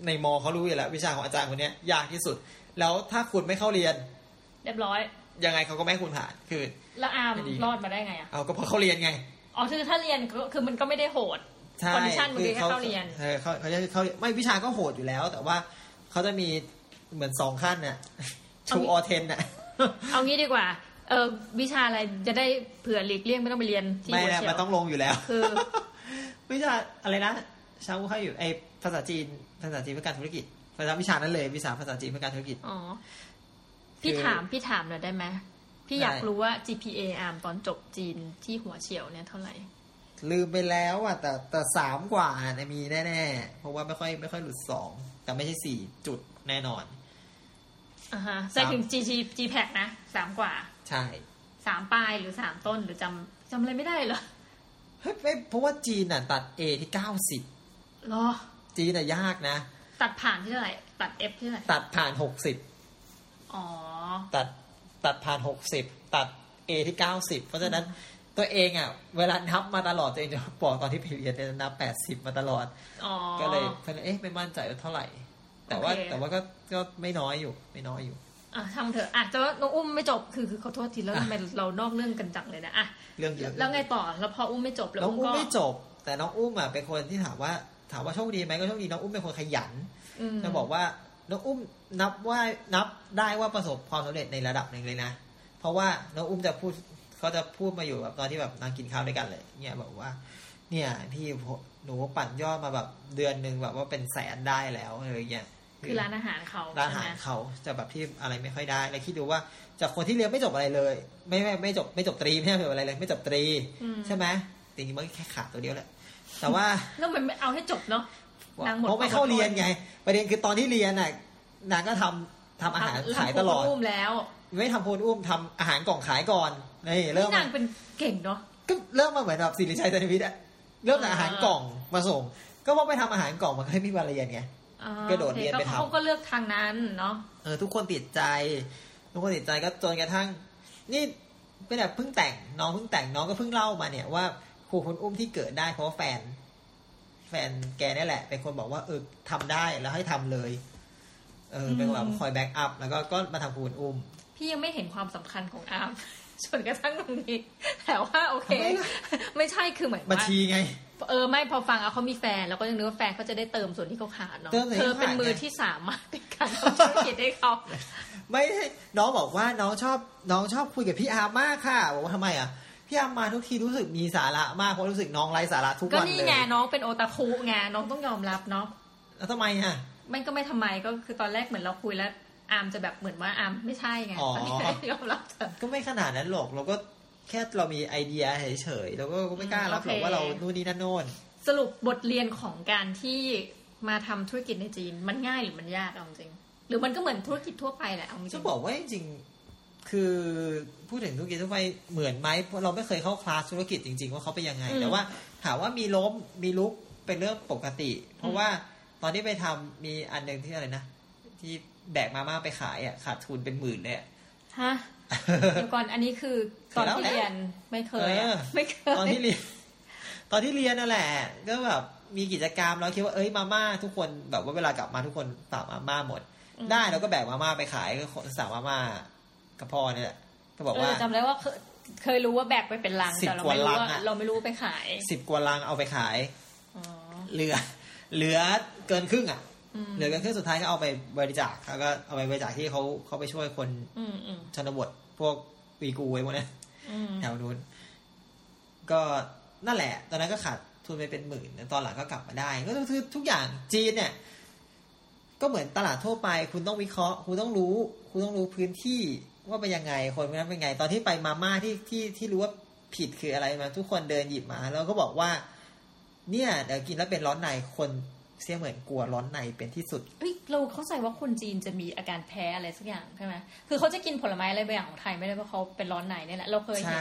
ในมอเขารู้อยู่แล้ววิชาของอาจารย์คนนี้ยากที่สุดแล้วถ้าคุณไม่เข้าเรียนเรียบร้อยยังไงเขาก็ไม่ให้คุณผ่านคือแล้วอามรอดมาได้ไงอ่ะเอาก็เพราะเขาเรียนไงอ๋อคือถ้าเรียนคือมันก็ไม่ได้โหดคอนดิชั่นมันคือแค่เข้าเรียนเออเขาเขาจะเขาไม่วิชาก็โหดอยู่แล้วแต่ว่าเขาจะมีเหมือนสองขั้นน่ะ two or ten น่ะเอางี้ดีกว่าเออวิชาอะไรจะได้เผื่อหลีกเลี่ยงไม่ต้องไปเรียนที่ไม่แล้วมันต้องลงอยู่แล้วคือวิชาอะไรนะชาวเขาอยู่ไอภาษาจีนภาษาจีนเพื่อการธุรกิจภาษาวิชานั้นเลยวิชาภาษาจีนเพื่อการธุรกิจอ๋อพี่ถามพี่ถามหน่อยได้ไหมพี่อยากรู้ว่า จี พี เอ อาร์มตอนจบจีนที่หัวเฉียวเนี่ยเท่าไหร่ลืมไปแล้วอ่ะแต่แต่สามกว่าจะมีแน่ๆเพราะว่าไม่ค่อยไม่ค่อยหลุดสองแต่ไม่ใช่สี่จุดแน่นอนอ่าฮะใส่ถึง จี พี เอ นะสามกว่าใช่สามปลายหรือสามต้นหรือจำจำอะไรไม่ได้เหรอเฮ้ยเพราะว่าจีนน่ะตัด A ที่เก้าสิบเหรอจีนน่ะยากนะตัดผ่านที่เท่าไหร่ตัด F ที่เท่าไหร่ตัดผ่านหกสิบอ๋อตัดตัดผ่านหกสิบตัด A ที่เก้าสิบเพราะฉะนั้นตัวเองอ่ะเวลานับมาตลอดตัวเองจะบอกตอนที่ไปเรียนจะนับแปดสิบมาตลอดอ๋อก็เลยเอ๊ะไม่มั่นใจว่าเท่าไหร่แต่ว่าแต่ว่าก็ก็ไม่น้อยอยู่ไม่น้อยอยู่อ่ะทำเถอะอ่ะแต่ว่าน้องอุ้มไม่จบคือคือขอโทษทีแล้วทำไมเรานอกเรื่องกันจังเลยนะอ่ะเรื่องเยอะแล้วไงต่อแล้วพออุ้มไม่จบแล้วน้องอุ้มไม่จบแต่น้องอุ้มอ่ะเป็นคนที่ถามว่าถามว่าโชคดีไหมก็โชคดีน้องอุ้มเป็นคนขยันจะบอกว่าน้องอุ้มนับว่านับได้ว่าประสบความสำเร็จในระดับหนึ่งเลยนะเพราะว่าน้องอุ้มจะพูดเขาจะพูดมาอยู่แบบตอนที่แบบนั่งกินข้าวด้วยกันเลยเนี่ยบอกว่าเนี่ยพี่หนูปั่นยอดมาแบบเดือนนึงแบบว่าเป็นแสนได้แล้วอะไรอย่างเงี้ยคือร้านอาหารเขาร้านอาหารเขาจะแบบที่อะไรไม่ค่อยได้แล้วคิดดูว่าจากคนที่เรียนไม่จบอะไรเลยไม่ไม่ไม่จบไม่จบตรีไม่จบอะไรเลยไม่จบตรีใช่ไหมจริงๆมันแค่ขาดตัวเดียวแหละแต่ว่าก็มันเอาให้จบเนาะนางหมดเพราะไม่เข้าเรียนไงประเด็นคือตอนที่เรียนน่ะนางก็ทำทำอาหารขายตลอดไม่ทำโพลอุ้มทำอาหารกล่องขายก่อนนี่เริ่มนางเป็นเก่งเนาะก็เริ่มมาเหมือนแบบศิริชัยจันทวิทย์อะเริ่มจากอาหารกล่องมาส่งก็พอไปทำอาหารกล่องมันก็ไม่มีวันเรียนไงก็โดดเรียนไปทำเขาก็เลือกทางนั้นเนาะเออทุกคนติดใจทุกคนติดใจก็จนกระทั่งนี่เป็นแบบเพิ่งแต่งน้องเพิ่งแต่งน้องก็เพิ่งเล่ามาเนี่ยว่าครูคนอุ้มที่เกิดได้เพราะแฟนแฟนแกนี่แหละเป็นคนบอกว่าเออทำได้แล้วให้ทำเลยเออเป็นแบบคอยแบ็กอัพแล้วก็ก็มาทำครูคนอุ้มพี่ยังไม่เห็นความสำคัญของอาร์มจนกระทั่งตรงนี้แต่ว่าโอเคไม่ใช่คือเหมือนบัญชีไงเออไม่พอฟังเอาเขามีแฟนแล้วก็ยังนึกว่าแฟนเขาจะได้เติมส่วนที่เขาขาดเนาะเธอเป็นมือที่สามมาในการทำธุรกิจให้เขาไม่น้องบอกว่าน้องชอบน้องชอบคุยกับพี่อาร์มากค่ะบอกว่าทำไมอ่ะพี่อาร์มมาทุกทีรู้สึกมีสาระมากเพราะรู้สึกน้องไร้สาระทุกวันเลยก็นี่ไงน้องเป็นโอตาคุไงน้องต้องยอมรับเนาะแล้วทำไมอ่ะมันก็ไม่ทำไมก็คือตอนแรกเหมือนเราคุยแล้ว อาร์มจะแบบเหมือนว่าอาร์มไม่ใช่ไงตอนนี้ยอมรับก็ไม่ขนาดนั้นหรอกเราก็แค่เรามีไอเดียเฉยๆเราก็ไม่กล้ารับหรอกว่าเรานู่นนี่นั่นโน่นสรุปบทเรียนของการที่มาทำธุรกิจในจีนมันง่ายหรือมันยากเอาจริงหรือมันก็เหมือนธุรกิจทั่วไปแหละเอาจริงจะบอกว่าจริงคือพูดถึงธุรกิจทั่วไปเหมือนไหมเราไม่เคยเข้าคลาสธุรกิจจริงๆว่าเขาเป็นยังไงแต่ว่าถามว่ามีล้มมีลุกเป็นเรื่องปกติเพราะว่าตอนที่ไปทำมีอันนึงที่อะไรนะที่แบกมาม่าไปขายอ่ะขาดทุนเป็นหมื่นเลยฮะเดี๋ยวก่อนอันนี้คือตอนที่เรียนไม่เคยไม่เคยตอนที่เรียนตอนที่เรียนนั่นแหละก็แบบมีกิจกรรมเราคิดว่าเอ้ยมาม่าทุกคนแบบว่าเวลากลับมาทุกคนฝากมาม่าหมดได้เราก็แบกมาม่าไปขายก็สั่งมาม่ากระพอนี่แหละก็บอกว่าจำได้ว่าเคยรู้ว่าแบกไปเป็นลังแต่เราไม่รู้ว่าเราไม่รู้ไปขายสิบกว่าลังเอาไปขายเหลือเหลือเกินครึ่งอ่ะเหลือกันครึ่งสุดท้ายก็เอาไปบริจาคแล้วก็เอาไปบริจาคที่เขาเขาไปช่วยคนชนบทพวกวีกูไว้พวกนั้นแถวนู้นก็นั่นแหละตอนนั้นก็ขาดทุนไปเป็นหมื่นตอนหลังก็กลับมาได้ก็คือทุกอย่างจีนเนี่ยก็เหมือนตลาดทั่วไปคุณต้องวิเคราะห์คุณต้องรู้คุณต้องรู้พื้นที่ว่าเป็นยังไงคนนั้นเป็นไงตอนที่ไปมาม่าที่ที่ที่รู้ว่าผิดคืออะไรมาทุกคนเดินหยิบมาแล้วก็บอกว่าเนี่ยเดี๋ยวกินแล้วเป็นร้อนในคนเสียเหมือนกลัวร้อนในเป็นที่สุดเฮ้ยเราเข้าใจว่าคนจีนจะมีอาการแพ้อะไรสักอย่างใช่ไหมคือเขาจะกินผลไม้อะไรบางอย่างของไทยไม่ได้เพราะเขาเป็นร้อนในนี่แหละเราเคยเห็น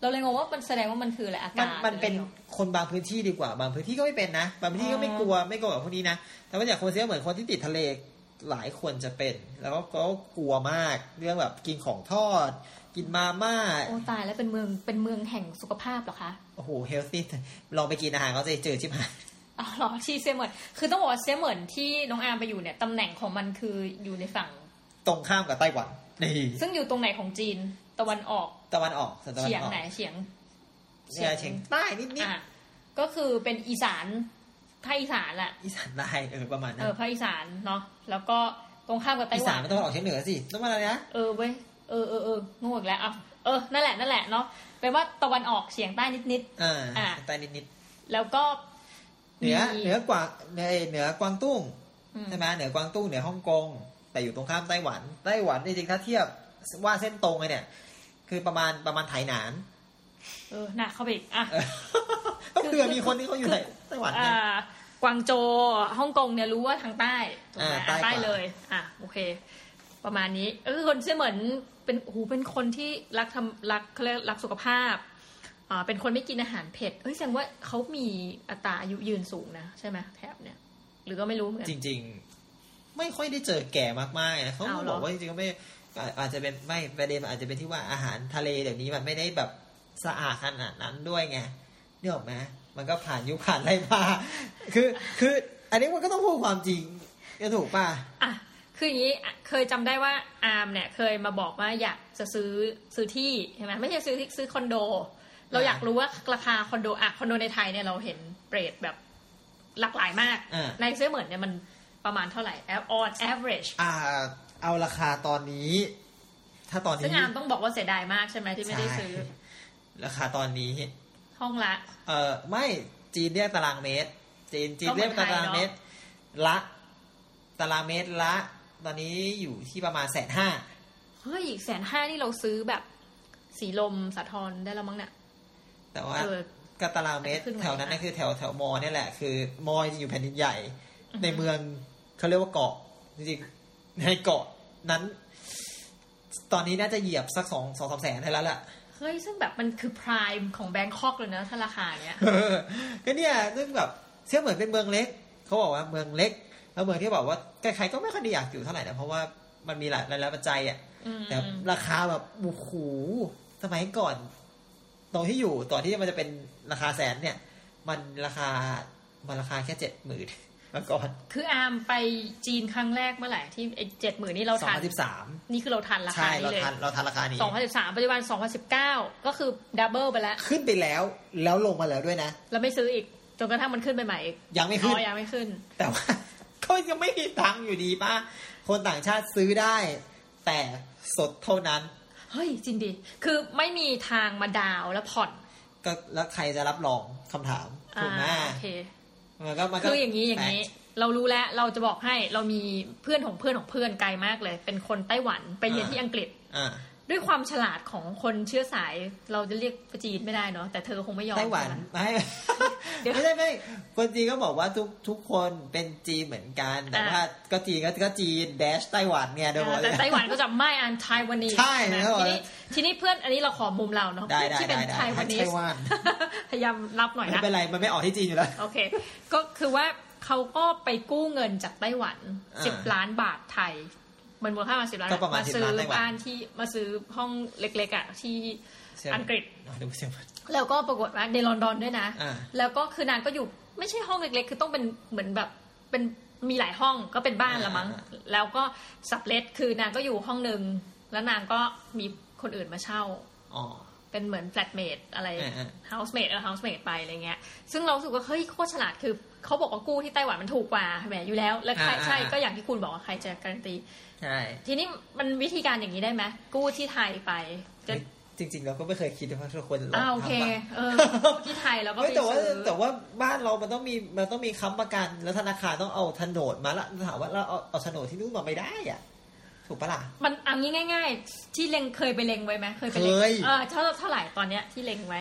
เราเลยงงว่ามันแสดงว่ามันคืออะไรอาการมันเป็นคนบางพื้นที่ดีกว่าบางพื้นที่ก็ไม่เป็นนะบางพื้นที่ก็ไม่กลัวไม่กลัวแบบพวกนี้นะแต่ว่าอย่างคนเสียเหมือนคนที่ติดทะเลหลายคนจะเป็นแล้วก็ก็กลัวมากเรื่องแบบกินของทอดกินมาม่าโอ้ตายแล้วเป็นเมืองเป็นเมืองแห่งสุขภาพเหรอคะโอ้โหเฮลตี้ลองไปกินอาหารเขาจะเจอชิบหายอ๋อหรอที่เซียเหมินคือต้องบอกว่าเซียเหมินที่น้องอาร์มไปอยู่เนี่ยตำแหน่งของมันคืออยู่ในฝั่งตรงข้ามกับไต้หวันนี่ซึ่งอยู่ตรงไหนของจีนตะวันออกตะวันออกเฉียงไหนเฉียงเฉียงเฉียงใต้นิดนิดก็คือเป็นอีสานภาคอีสานแหละอีสานใต้เออประมาณนั้นเออภาคอีสานเนาะแล้วก็ตรงข้ามกับไต้หวันอีสานมันต้องออกเฉียงเหนือสิต้องมาอะไรนะเออเว้ยเออเออเออโง่อีกแล้วอ่ะเออนั่นแหละนั่นแหละเนาะแปลว่าตะวันออกเฉียงใต้นิดนิดอ่าอ่าใต้นิดนิดแล้วก็เหนือเหนือกว่าเหนือเหนือกวางตุ้งใช่ไหมเหนือกวางตุ้งเหนือฮ่องกงแต่อยู่ตรงข้ามไต้หวันไต้หวันจริงๆถ้าเทียบว่าเส้นตรงไงเนี่ยคือประมาณประมาณไถหนานเออหนักเข้าไปอีกอ่ะก็เผื่อมีคนที่เขาอยู่ในไต้หวันอ่ากวางโจวฮ่องกงเนี่ยรู้ว่าทางใต้ตรงไหนใต้เลยอ่ะโอเคประมาณนี้ก็คือคนเสียเหมือนเป็นหูเป็นคนที่รักทำรักเขาเรียกรักสุขภาพอ่าเป็นคนไม่กินอาหารเผ็ดเฮ้ยแสดงว่าเขามีอัตราอายุยืนสูงนะใช่ไหมแถบเนี่ยหรือก็ไม่รู้เหมือนกันจริงๆไม่ค่อยได้เจอแก่มากๆนะเขาบอกว่าจริงๆก็ไม่อาจจะเป็นไม่ประเด็นอาจจะเป็นที่ว่าอาหารทะเลเดี๋ยวนี้มันไม่ได้แบบสะอาดขนาดนั้นด้วยไงเนี่ยหรอไหมมันก็ผ่านยุคผ่านอะไรมาคือคืออันนี้มันก็ต้องพูดความจริงก็ถูกป่ะอ่ะคืออย่างนี้เคยจำได้ว่าอาร์มเนี่ยเคยมาบอกว่าอยากจะซื้อซื้อที่ใช่ไหมไม่ใช่ซื้อซื้อคอนโดเราอยากรู้ว่าราคาคอนโดอ่ะคอนโดในไทยเนี่ยเราเห็นเรทแบบหลากหลายมากในเซี่ยเหมินเนี่ยมันประมาณเท่าไหร่ on average อ่าเอาราคาตอนนี้ถ้าตอนนี้ซึ่งงานต้องบอกว่าเสียดายมากใช่ไหมที่ไม่ได้ซื้อราคาตอนนี้ห้องละเออไม่จีนเรียกตารางเมตรจีนจีนเรียกตารางเมตรละตารางเมตรละตอนนี้อยู่ที่ประมาณแสนห้าเฮ้ยแสนห้านี่เราซื้อแบบสีลมสาทรได้แล้วมั้งเนี่ยแต่ว่ากาตาลาเมตรแถวนั้นนั่นคือแถวแถวมอเนี่ยแหละคือมอจะอยู่แผ่นดินใหญ่ในเมืองเขาเรียกว่าเกาะจริงๆในเกาะนั้นตอนนี้น่าจะเหยียบสัก สองถึงสาม แสนได้แล้วล่ะเฮ้ยซึ่งแบบมันคือไพรม์ของแบงคอกเลยนะถ้าราคาเนี้ยก็เนี่ยซึ่งแบบเชื่อเหมือนเป็นเมืองเล็กเขาบอกว่าเมืองเล็กแล้วเมืองที่บอกว่าใครๆก็ไม่ค่อยอยากอยู่เท่าไหร่นะเพราะว่ามันมีหลายหลายปัจจัยอ่ะแต่ราคาแบบโอ้โหสมัยก่อนตรงที่อยู่ตอนที่มันจะเป็นราคาแสนเนี่ยมันราคามันราคาแค่ เจ็ดหมื่น มาก่อนคืออาร์มไปจีนครั้งแรกเมื่อไหร่ที่ไอ้ เจ็ดหมื่น นี่เราทันสองพันสิบสามนี่คือเราทันราคานี้เลยใช่เราทันเราทันราคานี้สองพันสิบสามปัจจุบันสองพันสิบเก้าก็คือดับเบิลไปแล้วขึ้นไปแล้วแล้วลงมาแล้วด้วยนะแล้วไม่ซื้ออีกจนกระทั่งมันขึ้นไปใหม่อีกยังไม่ขึ้นอ๋อยังไม่ขึ้นแต่ว่าก็ยังไม่มีตังค์อยู่ดีป่ะคนต่างชาติซื้อได้แต่สดเท่านั้นเฮ้ยจริงดิคือไม่มีทางมาดาวแล้วผ่อนก็แล้วใครจะรับรองคำถามถูกไหมโอเคมันก็มันก็คืออย่างนี้อย่างนี้ เรารู้แล้วเราจะบอกให้เรามีเพื่อนของเพื่อนของเพื่อนไกลมากเลยเป็นคนไต้หวันไปเรียนที่อังกฤษด้วยความฉลาดของคนเชื้อสายเราจะเรียกจีนไม่ได้เนาะแต่เธอคงไม่ยอมไต้หวันไม่ไม่ได้ไม่คนจีนก็บอกว่าทุกทุกคนเป็นจีนเหมือนกันแต่ว่าก็จีนก็จีนแดชไต้หวันเนี่ยโดยแต่ไต้หวันก็จะไม่อันไต้หวันนี่ใช่ทีนี้ทีนี้เพื่อนอันนี้เราขอมุมเราเนาะที่เป็นไต้หวันนี่พยายามรับหน่อยนะไม่เป็นไรมันไม่ออกที่จีนอยู่แล้วโอเคก็คือว่าเขาก็ไปกู้เงินจากไต้หวันสิบล้านบาทไทยมันมูลค่ามาสิบล้านมาซื้อบ้านที่มาซื้อห้องเล็กๆอ่ะที่อังกฤษแล้วก็ปรากฏว่าในลอนดอนด้วยนะแล้วก็คือนางก็อยู่ไม่ใช่ห้องเล็กๆคือต้องเป็นเหมือนแบบเป็นมีหลายห้องก็เป็นบ้านละมั้งแล้วก็ซับเลทคือนางก็อยู่ห้องนึงแล้วนางก็มีคนอื่นมาเช่าอ๋อเป็นเหมือนแฟลตเมทอะไรเฮาส์เมทเอาเฮาส์เมทไปอะไรเงี้ยซึ่งเราสึกว่าเฮ้ยโคตรฉลาดคือเขาบอกว่ากู้ที่ไต้หวันมันถูกกว่าแหมอยู่แล้วแล้วใช่ก็อย่างที่คุณบอกว่าใครจะการันตีใช่ทีนี้มันวิธีการอย่างนี้ได้ไหมกู้ที่ไทยไปจะจริงๆเราก็ไม่เคยคิดว่าทุกคนลองทำอ่ะโอเคเออกู้ที่ไทยเราก็ไม่แต่ว่าแต่ว่าบ้านเรามันต้องมีมันต้องมีค้ำประกันแล้วธนาคารต้องเอาโฉนดมาละถามว่าเราเอาเอาโฉนดที่นู่นมาไม่ได้อ่ะถูกปะล่ะมันเอางี้ง่ายๆที่เล็งเคยไปเล็งไว้ไหมเคยไปเล็งเออเท่าเท่าไหร่ตอนเนี้ยที่เล็งไว้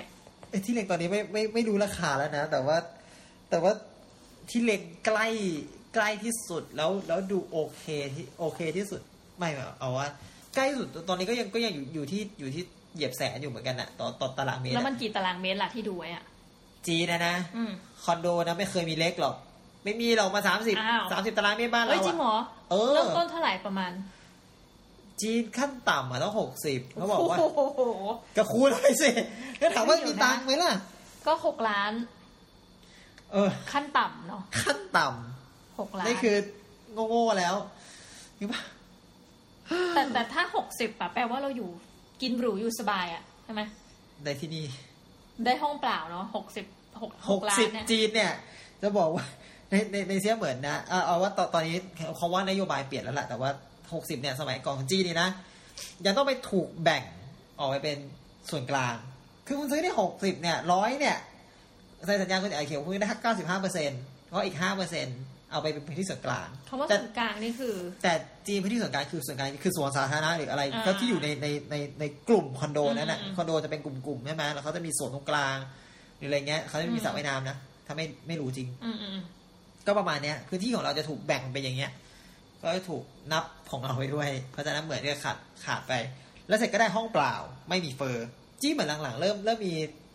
ไอ้ที่เล็งตอนนี้ไม่ไม่ไม่รู้ราคาแล้วนะแต่ว่าแต่ว่าที่เล็งใกล้ใกล้ที่สุดแล้วแล้วดูโอเคที่โอเคที่สุดไม่เอาว่าใกล้สุดตอนนี้ก็ยังก็ยังอยู่อยู่ที่อยู่ที่เหยียบแสนอยู่เหมือนกันน่ะตอนตอนตารางเมตรแล้วมันกี่ตารางเมตรล่ะที่ดูไว้อ่ะจีนะนะคอนโดนะไม่เคยมีเล็กหรอกไม่มีเรามาสามสิบ สามสิบตารางเมตรบ้านเราอ่ะเฮ้ยจริงเหรอเออเริ่มต้นเท่าไหร่ประมาณจีนขั้นต่ำอ่ะต้องหกสิบเขาบอกว่าก็คูณไปสิแล้วถามว่ามีตังค์มั้ยล่ะก็หกล้านเออขั้นต่ำเนาะขั้นต่ำหกล้านนี่คือโง่ๆแล้วนี่ป่ะแต่แต่ถ้าหกสิบอ่ะแปลว่าเราอยู่กินหรูอยู่สบายอ่ะใช่มั้ยได้ที่นี่ได้ห้องเปล่าเนาะหกสิบหกล้านเนี่ยหกสิบจีนเนี่ยจะบอกว่าในในในเสียเหมือนนะเอ่อเอาว่าตอนนี้เค้าว่านโยบายเปลี่ยนแล้วล่ะแต่ว่าหกสิบเนี่ยสมัยก่อนของจีนนี่นะยังต้องไปถูกแบ่งออกไปเป็นส่วนกลางคือคุณซื้อได้หกสิบเนี่ยหนึ่งร้อยเนี่ยใส่สัญญาคุณไอ้เขียวคุณได้ เก้าสิบห้าเปอร์เซ็นต์ เพราะอีก ห้าเปอร์เซ็นต์เอาไปเป็นพื้นที่ส่วนกลางคำว่าส่วนกลางนี่คือแต่จีนพื้นที่ส่วนกลางคือส่วนกลางคือส่วนสาธารณะหรืออะไรก็ที่อยู่ในในในในกลุ่มคอนโดนั่นแหละคอนโดจะเป็นกลุ่มๆใช่ไหมแล้วเขาจะมีส่วนตรงกลางหรืออะไรเงี้ยเขาจะมีสระว่ายน้ำนะถ้าไม่ไม่รู้จริงก็ประมาณเนี้ยพื้นที่ของเราจะถูกแบ่งไปอย่างเงี้ยก็จะถูกนับของเราไปด้วยเพราะฉะนั้นเหมือนจะขาดขาดไปแล้วเสร็จก็ได้ห้องเปล่าไม่มีเฟอร์จีนเหมือนหลังๆเริ่มเริ่มมี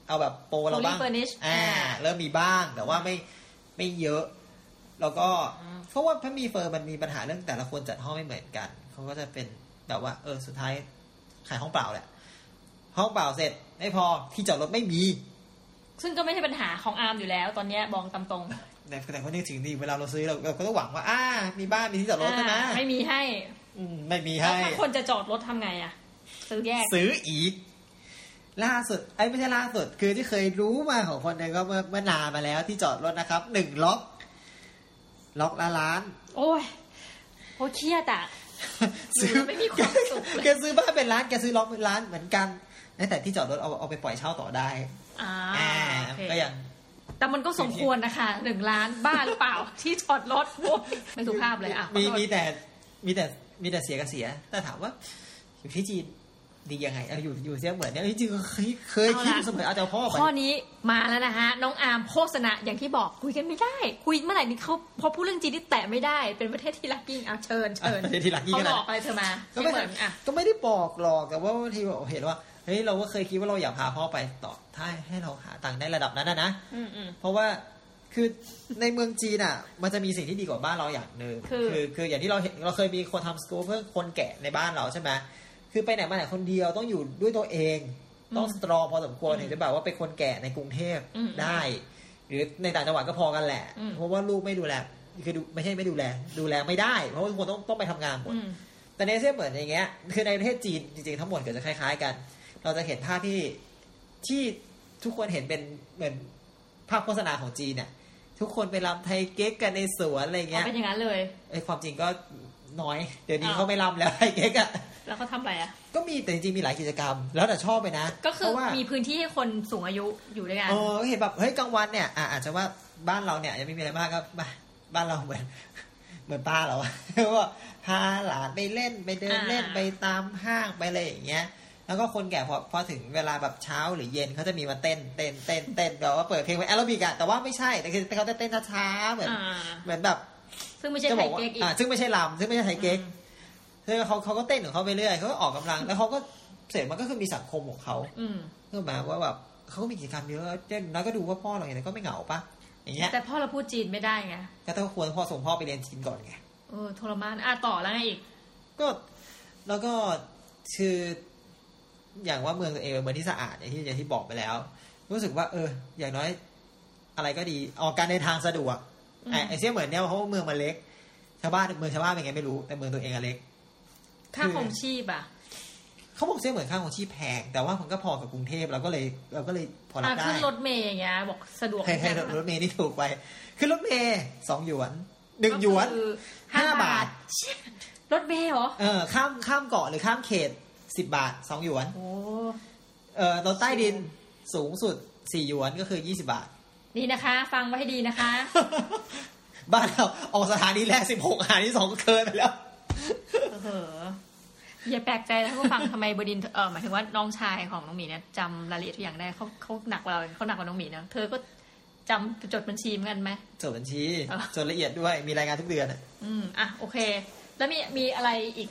เอาแบบโปรเราบ้างอ่าเริ่มมีบ้างแต่ว่าไม่ไม่เยอะแล้วก็เพราะว่าถ้ามีเฟอร์มันมีปัญหาเรื่องแต่ละคนจัดห้องไม่เหมือนกันเขาก็จะเป็นแบบว่าเออสุดท้ายขายห้องเปล่าแหละห้องเปล่าเสร็จไม่พอที่จอดรถไม่มีซึ่งก็ไม่ใช่ปัญหาของอาร์มอยู่แล้วตอนนี้บองตำตรงแต่แต่คนนึกถึงดีเวลาเราซื้อเราเราก็ต้องหวังว่าอ่ามีบ้านมีที่จอดรถนะไม่มีให้ไม่มีให้ถ้าคนจะจอดรถทำไงอะซื้อแยกซื้ออีกล่าสุดไอ้ไม่ใช่ล่าสุดคือที่เคยรู้มาของคนนึงก็เมื่อเมื่อนานมาแล้วที่จอดรถนะครับหนึ่งล็อกล็อกละล้านโอ้ยโอ้เครียดอ่ะซื้อไม่มีความสุขแกซื้อบ้านเป็นล้านแกซื้อล็อกเป็นล้านเหมือนกันแต่ที่จอดรถเอาเอาไปปล่อยเช่าต่อได้อ่าก็อย่างแต่มันก็สมควรนะคะหนึ่งล้านบ้าหรือเปล่าที่จอดรถโอ้ไม่สุภาพเลยอ่ะมีมีแต่มีแต่มีแต่เสียก็เสียแต่ถามว่าอยู่ที่จีนดียังไงอยู่อยู่เสียเหมือนเนี่ยจริงๆเคยเคยคิดเสมอเอาแต่พ่อข้อนี้มาแล้วนะฮะน้องอาร์มโฆษณาอย่างที่บอกคุยกันไม่ได้คุยเมื่อไหร่นี่เขาพอพูดเรื่องจีนนี่แตะไม่ได้เป็นประเทศที่ลักกิ้งเอาเชิญเชิญประเทศที่ลักกิ้งเขาบอกอะไรเธอมาก็ไม่อ่ะก็ไม่ได้บอกหรอกแต่ว่าบางทีเห็นว่าเฮ้ยเราก็เคยคิดว่าเราอยากพาพ่อไปต่อถ้าให้เราหาตังค์ได้ระดับนั้นนะเพราะว่าคือในเมืองจีนอ่ะมันจะมีสิ่งที่ดีกว่าบ้านเราอย่างนึงคือคืออย่างที่เราเห็นเราเคยมีคนทำสกู๊ปเพื่อคนแก่ในบ้านเราใช่ไหมคือไปไหนมาไหนคนเดียวต้องอยู่ด้วยตัวเองต้องสตรองพอสมควรถึงจะแบบว่าเป็นคนแก่ในกรุงเทพได้หรือในต่างจังหวัดก็พอกันแหละเพราะว่าลูกไม่ดูแลคือไม่ใช่ไม่ดูแลดูแลไม่ได้เพราะทุกคนต้องต้องไปทำงานหมดแต่ในเส้นเหมือนอย่างเงี้ยคือในประเทศจีนจริงๆทั้งหมดก็จะคล้ายๆกันเราจะเห็นภาพที่ที่ทุกคนเห็นเป็นเหมือนภาพโฆษณาของจีนเนี่ยทุกคนไปรำไทยเก๊กกันในสวนอะไรเงี้ยเป็นอย่างนั้นเลยไอ้ความจริงก็น้อยเดี๋ยวนี้เขาไม่รำแล้วไทยเก๊กอะแล้วเขาทำอะไรอ่ะก็มีแต่จริงๆมีหลายกิจกรรมแล้วแต่ชอบไปนะก็คือมีพื้นที่ให้คนสูงอายุอยู่ด้วยกันเออเห็นแบบเฮ้ยกลางวันเนี่ยอาจจะว่าบ้านเราเนี่ยยังไม่มีอะไรมากครับ บ้านเราเหมือนเหมือนป้าเราว่าพาหลานไปเล่นไปเดินเล่นไปตามห้างไปอะไรอย่างเงี้ยแล้วก็คนแก่พอพอถึงเวลาแบบเช้าหรือเย็นเขาจะมีมาเต้นเต้นเต้นเต้นแบบว่าเปิดเพลงแอโรบิกอะแต่ว่าไม่ใช่แต่คือเขาจะเต้นช้าๆเหมือนเหมือนแบบซึ่งไม่ใช่ไทยเก๊กอีกอ่าซึ่งไม่ใช่ลำซึ่งไม่ใช่ไทยเก๊กซึ่งเขาเขาก็เต้นของเขาไปเรื่อยเขาก็ออกกำลังแล้วเขาก็เสร็จมันก็คือมีสังคมของเขาเรื่องมาว่าแบบเขาก็มีกิจกรรมเยอะแล้วก็ดูว่าพ่อเราอย่างไรก็ไม่เหงาปะอย่างเงี้ยแต่พ่อเราพูดจีนไม่ได้ไงก็ต้องควรพ่อส่งพ่อไปเรียนจีนก่อนไงเออทรมานอ่ะต่อแล้วไงอีกก็แล้วก็คืออย่างว่าเมืองตัวเองเมืองที่สะอาดอย่างที่อย่างที่บอกไปแล้วรู้สึกว่าเอออย่างน้อยอะไรก็ดีออกการเดินทางสะดวกไอ้ไอ้เสี้ยเหมือนเนี่ยเพราะว่าเมืองมันเล็กชาวบ้านเมืองชาวบ้านเป็นไงไม่รู้แต่เมืองตัวเองอะเล็กค่าครองชีพอ่ะเขาบอกเสี้ยเหมือนค่าครองชีพแพงแต่ว่ามันก็พอกับกรุงเทพเราก็เลยเราก็เลยพอรับได้ขึ้นรถเมย์อย่างเงี้ยบอกสะดวกให้ให้รถเมย์ที่ถูกไปขึ้นรถเมย์สองหยวนหนึ่งหยวนห้าบาทรถเมย์เหรอเออข้ามข้ามเกาะหรือข้ามเขตสิบบาทสองหยวนโอ้เออรถใต้ดินสูงสุดสี่หยวนก็คือยี่สิบบาทนี่นะคะฟังไว้ให้ดีนะคะบ้านเราออกสถานีแรกสิบหกสถานีสองก็เกินไปแล้วเอออย่าแปลกใจนะผู้ฟังทำไมบดินเออหมายถึงว่าน้องชายของน้องหมีเนี่ยจำรายละเอียดทุกอย่างได้เขาเขาหนักกว่าเราเขาหนักกว่าน้องหมีนะเธอก็จำจดบัญชีเหมือนกันไหมจดบัญชีจดละเอียดด้วยมีรายงานทุกเดือนอ่ะอืมอ่ะโอเคแล้วมีมีอะไรอีก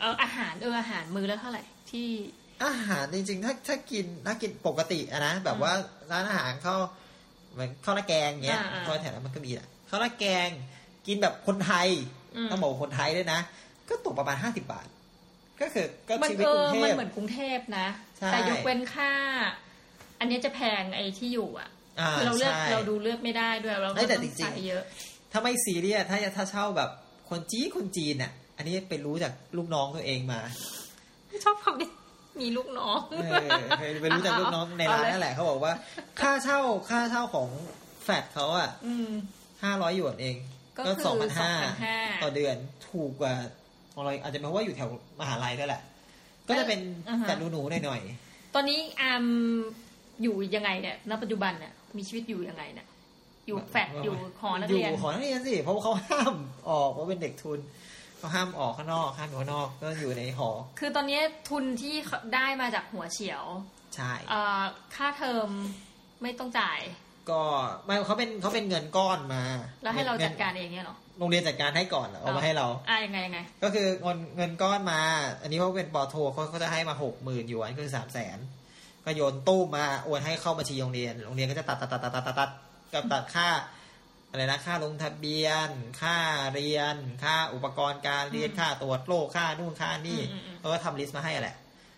เอออาหารเอออาหารมื้อละเท่าไหร่ที่อาหารจริงๆถ้าถ้ากินถ้ากินปกติอะนะแบบว่าร้านอาหารเขามันข้าวราดแกงเงี้ยตอนแถวนั้นมันก็มีแหละข้าวราดแกงกินแบบคนไทยต้องบอกคนไทยด้วยนะก็ตกประมาณห้าสิบบาทก็คือก็ชีวิตกรุงเทพมันเหมือนกรุงเทพนะแต่ยกเว้นค่าอันนี้จะแพงไอ้ที่อยู่อ่ะคือเราเลือกเราดูเลือกไม่ได้ด้วยเราต้องจ่ายเยอะถ้าไม่ซีเรียสถ้าถ้าเช่าแบบคนจีนคนจีนน่ะอันนี้ไปรู้จากลูกน้องตัวเองมาชอบคำนี้มีลูกน้องไปรู้จักลูกน้องในร้านนั่นแหละเขาบอกว่าค่าเช่าค่าเช่าของแฟลตเขาอ่ะห้าร้อยหยวนเองก็สองพันห้าต่อเดือนถูกกว่าของเราอาจจะเป็นเพราะว่าอยู่แถวมหาลัยด้วยแหละก็จะเป็นแต่หนูๆหน่อยๆตอนนี้อามอยู่ยังไงเนี่ยณปัจจุบันเนี่ยมีชีวิตอยู่ยังไงเนี่ยอยู่แฟลตอยู่หอนักเรียนอยู่หอนักเรียนสิเพราะว่าเขาห้ามออกเพราะเป็นเด็กทุนเขาห้ามออกข้างนอกห้ามอยู่ข้างนอกก็อยู่ในหอคือตอนนี้ทุนที่ได้มาจากหัวเฉียวใช่ค่าเทอมไม่ต้องจ่ายก็ไม่เขาเป็นเขาเป็นเงินก้อนมาแล้วให้เราจัดการเองเนี่ยหรอโรงเรียนจัดการให้ก่อนเอามาให้เราอ่ะยังไงยังไงก็คือเงินเงินก้อนมาอันนี้เพราะเป็นป.โทเขาเขาจะให้มาหกหมื่นหยวนคือสามแสนก็โยนตู้มาโอนให้เข้าบัญชีโรงเรียนโรงเรียนก็จะตัดตัดตัดตัดตัดกับตัดค่าอะไรนะค่าลงทะเบียนค่าเรียนค่าอุปกรณ์การเรียนค่าตรวจโรคค่านู่นค่านี่เขาก็ทำลิสต์มาให้แหละ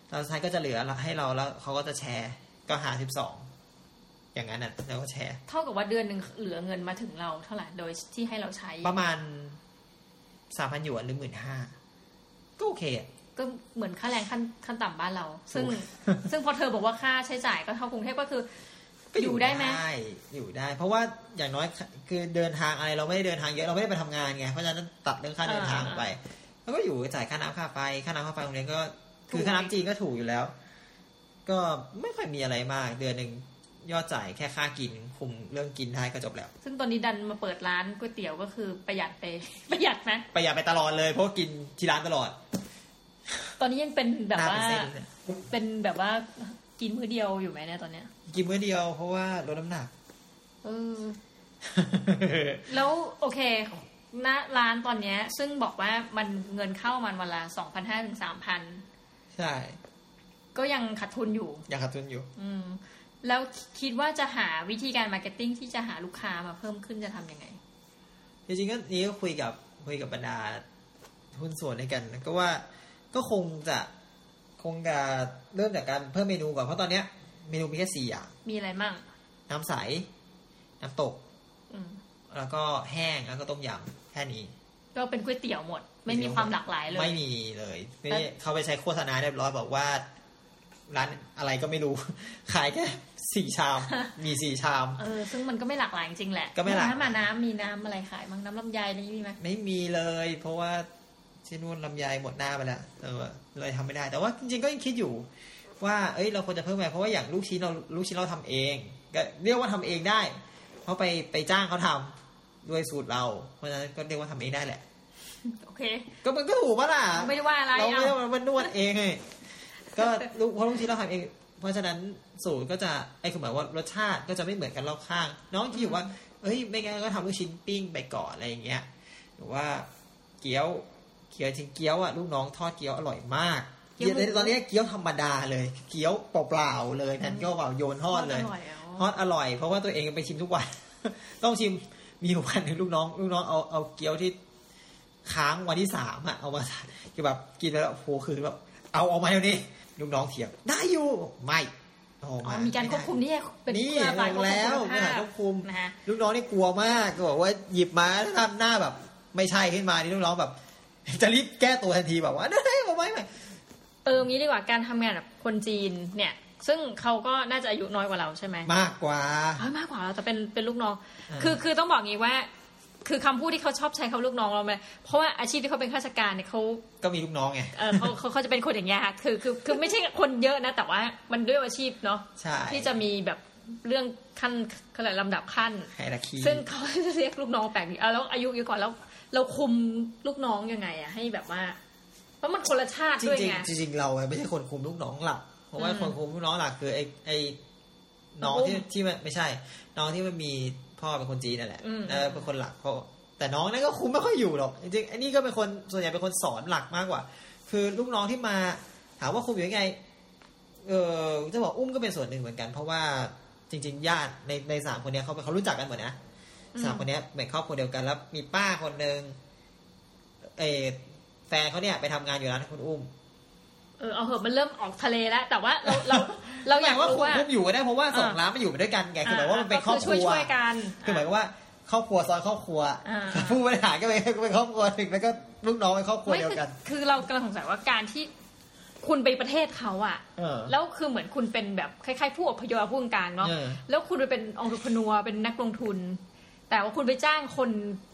ตอนท้ายก็จะเหลือให้เราแล้วเขาก็จะแชร์ก็หาสิบสองอย่างนั้นน่ะแล้วก็แชร์เท่ากับว่าเดือนนึงเหลือเงินมาถึงเราเท่าไหร่โดยที่ให้เราใช้ประมาณ สามพัน หยวนหรือ หนึ่งหมื่นห้าพัน ก็โอเคก็เหมือนค่าแรงขั้นขั้นต่ำบ้านเราซึ่ง ซึ่งพอเธอบอกว่าค่าใช้จ่ายก็เท่ากรุงเทพก็คืออยู่ได้ไหมอยู่ได้เพราะว่าอย่างน้อยคือเดินทางอะไรเราไม่ได้เดินทางเยอะเราไม่ได้ไปทำงานไงเพราะฉะนั้นตัดเรื่องค่าเดินทางไปแล้วก็อยู่จ่ายค่าน้ำค่าไฟค่าน้ำค่าไฟโรงเรียนก็คือค่าน้ำจีนก็ถูกอยู่แล้วก็ไม่ค่อยมีอะไรมากเดือนหนึ่งยอดจ่ายแค่ค่ากินคุมเรื่องกินท้ายก็จบแล้วซึ่งตอนนี้ดันมาเปิดร้านก๋วยเตี๋ยวก็คือประหยัดไปประหยัดนะประหยัดไปตลอดเลยเพราะกินที่ร้านตลอดตอนนี้ยังเป็นแบบว่าเป็นแบบว่ากินมื้อเดียวอยู่ไหมเนี่ยตอนเนี้ยกินมื้อเดียวเพราะว่าลดน้ำหนักเออ แล้วโอเคณร้านตอนเนี้ยซึ่งบอกว่ามันเงินเข้ามันวันละ สองพันห้าร้อย ถึง สามพัน ใช่ก็ยังขาดทุนอยู่ยังขาดทุนอยู่อืมแล้วคิดว่าจะหาวิธีการมาร์เก็ตติ้งที่จะหาลูกค้ามาเพิ่มขึ้นจะทำยังไงจริงๆก็นี่ก็คุยกับคุยกับบรรดาหุ้นส่วนด้วยกันก็ว่าก็คงจะคงจะเริ่มจากการเพิ่มเมนูก่อนเพราะตอนเนี้ยเมนูมีแค่สี่อย่างมีอะไรมั่งน้ำใสน้ำตกแล้วก็แห้งแล้วก็ต้มยำแค่นี้ก็เป็นก๋วยเตี๋ยวหมดไม่มีความหลากหลายเลยไม่มีเลยเขาไปใช้โฆษณาเรียบร้อยบอกว่าร้านอะไรก็ไม่รู้ขายแค่สี่ชามมีสี่ชามเออซึ่งมันก็ไม่หลากหลายจริงแหละก็ไม่หลากน้ำมาน้ำมีน้ำอะไรขายมั่งน้ำลำไยนี่มีไหมไม่มีเลยเพราะว่าที่นู่นลำไยหมดหน้าไปแล้วเออเลยทำไม่ได้แต่ว่าจริงๆก็ยังคิดอยู่ว่าเอ้ยเราควรจะเพิ่มไปเพราะว่าอย่างลูกชิ้นเราลูกชิ้นเราทำเองก็เรียกว่าทำเองได้เพราะไปไปจ้างเขาทำ ด้วยสูตรเราเพราะฉะนั้นก็เรียกว่าทำเองได้แหละโอเคก็มันก็ถูกป่ะล่ะไม่ได้ว่าอะไรเราไม่ได้มันนวดเองไงก็ลูกเพราะลูกชิ้นเราทำเองเพราะฉะนั้นสูตรก็จะไอ้คือหมายว่ารสชาติก็จะไม่เหมือนกันรอบข้างน้องที่อยู่ว่าเฮ้ยไม่งั้นก็ทำลูกชิ้นปิ้งไปก่อนอะไรอย่างเงี้ยหรือว่าเกี๊ยวเกี๊ยวจริงเกี๊ยวอ่ะลูกน้องทอดเกี๊ยวอร่อยมากเดี๋ยวตอนนี้เกี๊ยวธรรมดาเลยเกี๊ยวเปล่าๆเลยนั่นก็เปล่าโยนทอดเลยทอดอร่อยเพราะว่าตัวเองไปชิมทุกวันต้องชิมมีอยู่วันนึงลูกน้องลูกน้องเอาเอาเกี๊ยวที่ค้างวันที่สามอะเอามาคือแบบกินแล้วโผล่คือแบบเอาออกมาเดี๋ยวนี้ลูกน้องเถียงได้อยู่ไม่อ๋อมีการควบคุมนี่เป็นนี่แล้วมีการควบคุมลูกน้องนี่กลัวมากก็บอกว่าหยิบมาทำหน้าแบบไม่ใช่ขึ้นมานี่ลูกน้องแบบจะรีบแก้ตัวทันทีแบบว่าได้ได้ไม่ไม่เอองี้ดีกว่าการทำงานแบบคนจีนเนี่ยซึ่งเขาก็น่าจะอายุน้อยกว่าเราใช่ไหมมากกว่าเฮ้ยมากกว่าเราแต่เป็นเป็นลูกน้องคือคือต้องบอกงี้ว่าคือคำพูดที่เขาชอบใช้เขาลูกน้องเราไหมเพราะว่าอาชีพที่เขาเป็นข้าราชการเนี่ยเขาก็มีลูกน้องไงเออเขาเขาเขาจะเป็นคนอย่างเงี้ยคือคือคือไม่ใช่คนเยอะนะแต่ว่ามันด้วยอาชีพเนาะที่จะมีแบบเรื่องขั้นอะไรลำดับขั้นซึ่งเขาเรียกลูกน้องแปลกนี่เอาแล้วอายุเยอะกว่าแล้วเราคุมลูกน้องยังไงอะให้แบบว่าเพราะมันคนละชาติด้วยไงจริงจริงเราไม่ใช่คนคุมลูกน้องหลักเพราะว่าคนคุมลูกน้องหลักคือไอไอน้องที่ที่มันไม่ใช่น้องที่มันมีพ่อเป็นคนจีนนั่นแหละเออเป็นคนหลักเขาแต่น้องนั่นก็คุมไม่ค่อยอยู่หรอกจริงๆไอ้นี่ก็เป็นคนส่วนใหญ่เป็นคนสอนหลักมากกว่าคือลูกน้องที่มาถามว่าคุมอยู่ยังไงเออจะบอกอุ้มก็เป็นส่วนหนึ่งเหมือนกันเพราะว่าจริงๆญาติในในสามคนเนี้ยเขาเขารู้จักกันหมดนะสามคนเนี้ยเหมือนครอบครัวเดียวกันแล้วมีป้าคนนึงเออแฟนเขาเนี่ยไปทำงานอยู่ร้านคุณอุ้มเออเอาเหอะมันเริ่มออกทะเลแล้วแต่ว่าเราเราเราอยากรู้ว่าคุ้มอยู่ได้เพราะว่าสองร้านมันอยู่ไปด้วยกันไงคือหมายว่ามันเป็นครอบครัวช่วยกันคือหมายว่าครอบครัวซ้อนครอบครัวผู้บริหารก็เป็นครอบครัวหนึ่งแล้วก็ลูกน้องเป็นครอบครัวเดียวกันคือเรากำลังสงสัยว่าการที่คุณไปประเทศเขาอ่ะแล้วคือเหมือนคุณเป็นแบบคล้ายๆผู้อพยพผู้กลางเนาะแล้วคุณเป็นองค์ประกอบเป็นนักลงทุนแต่ว่าคุณไปจ้างคน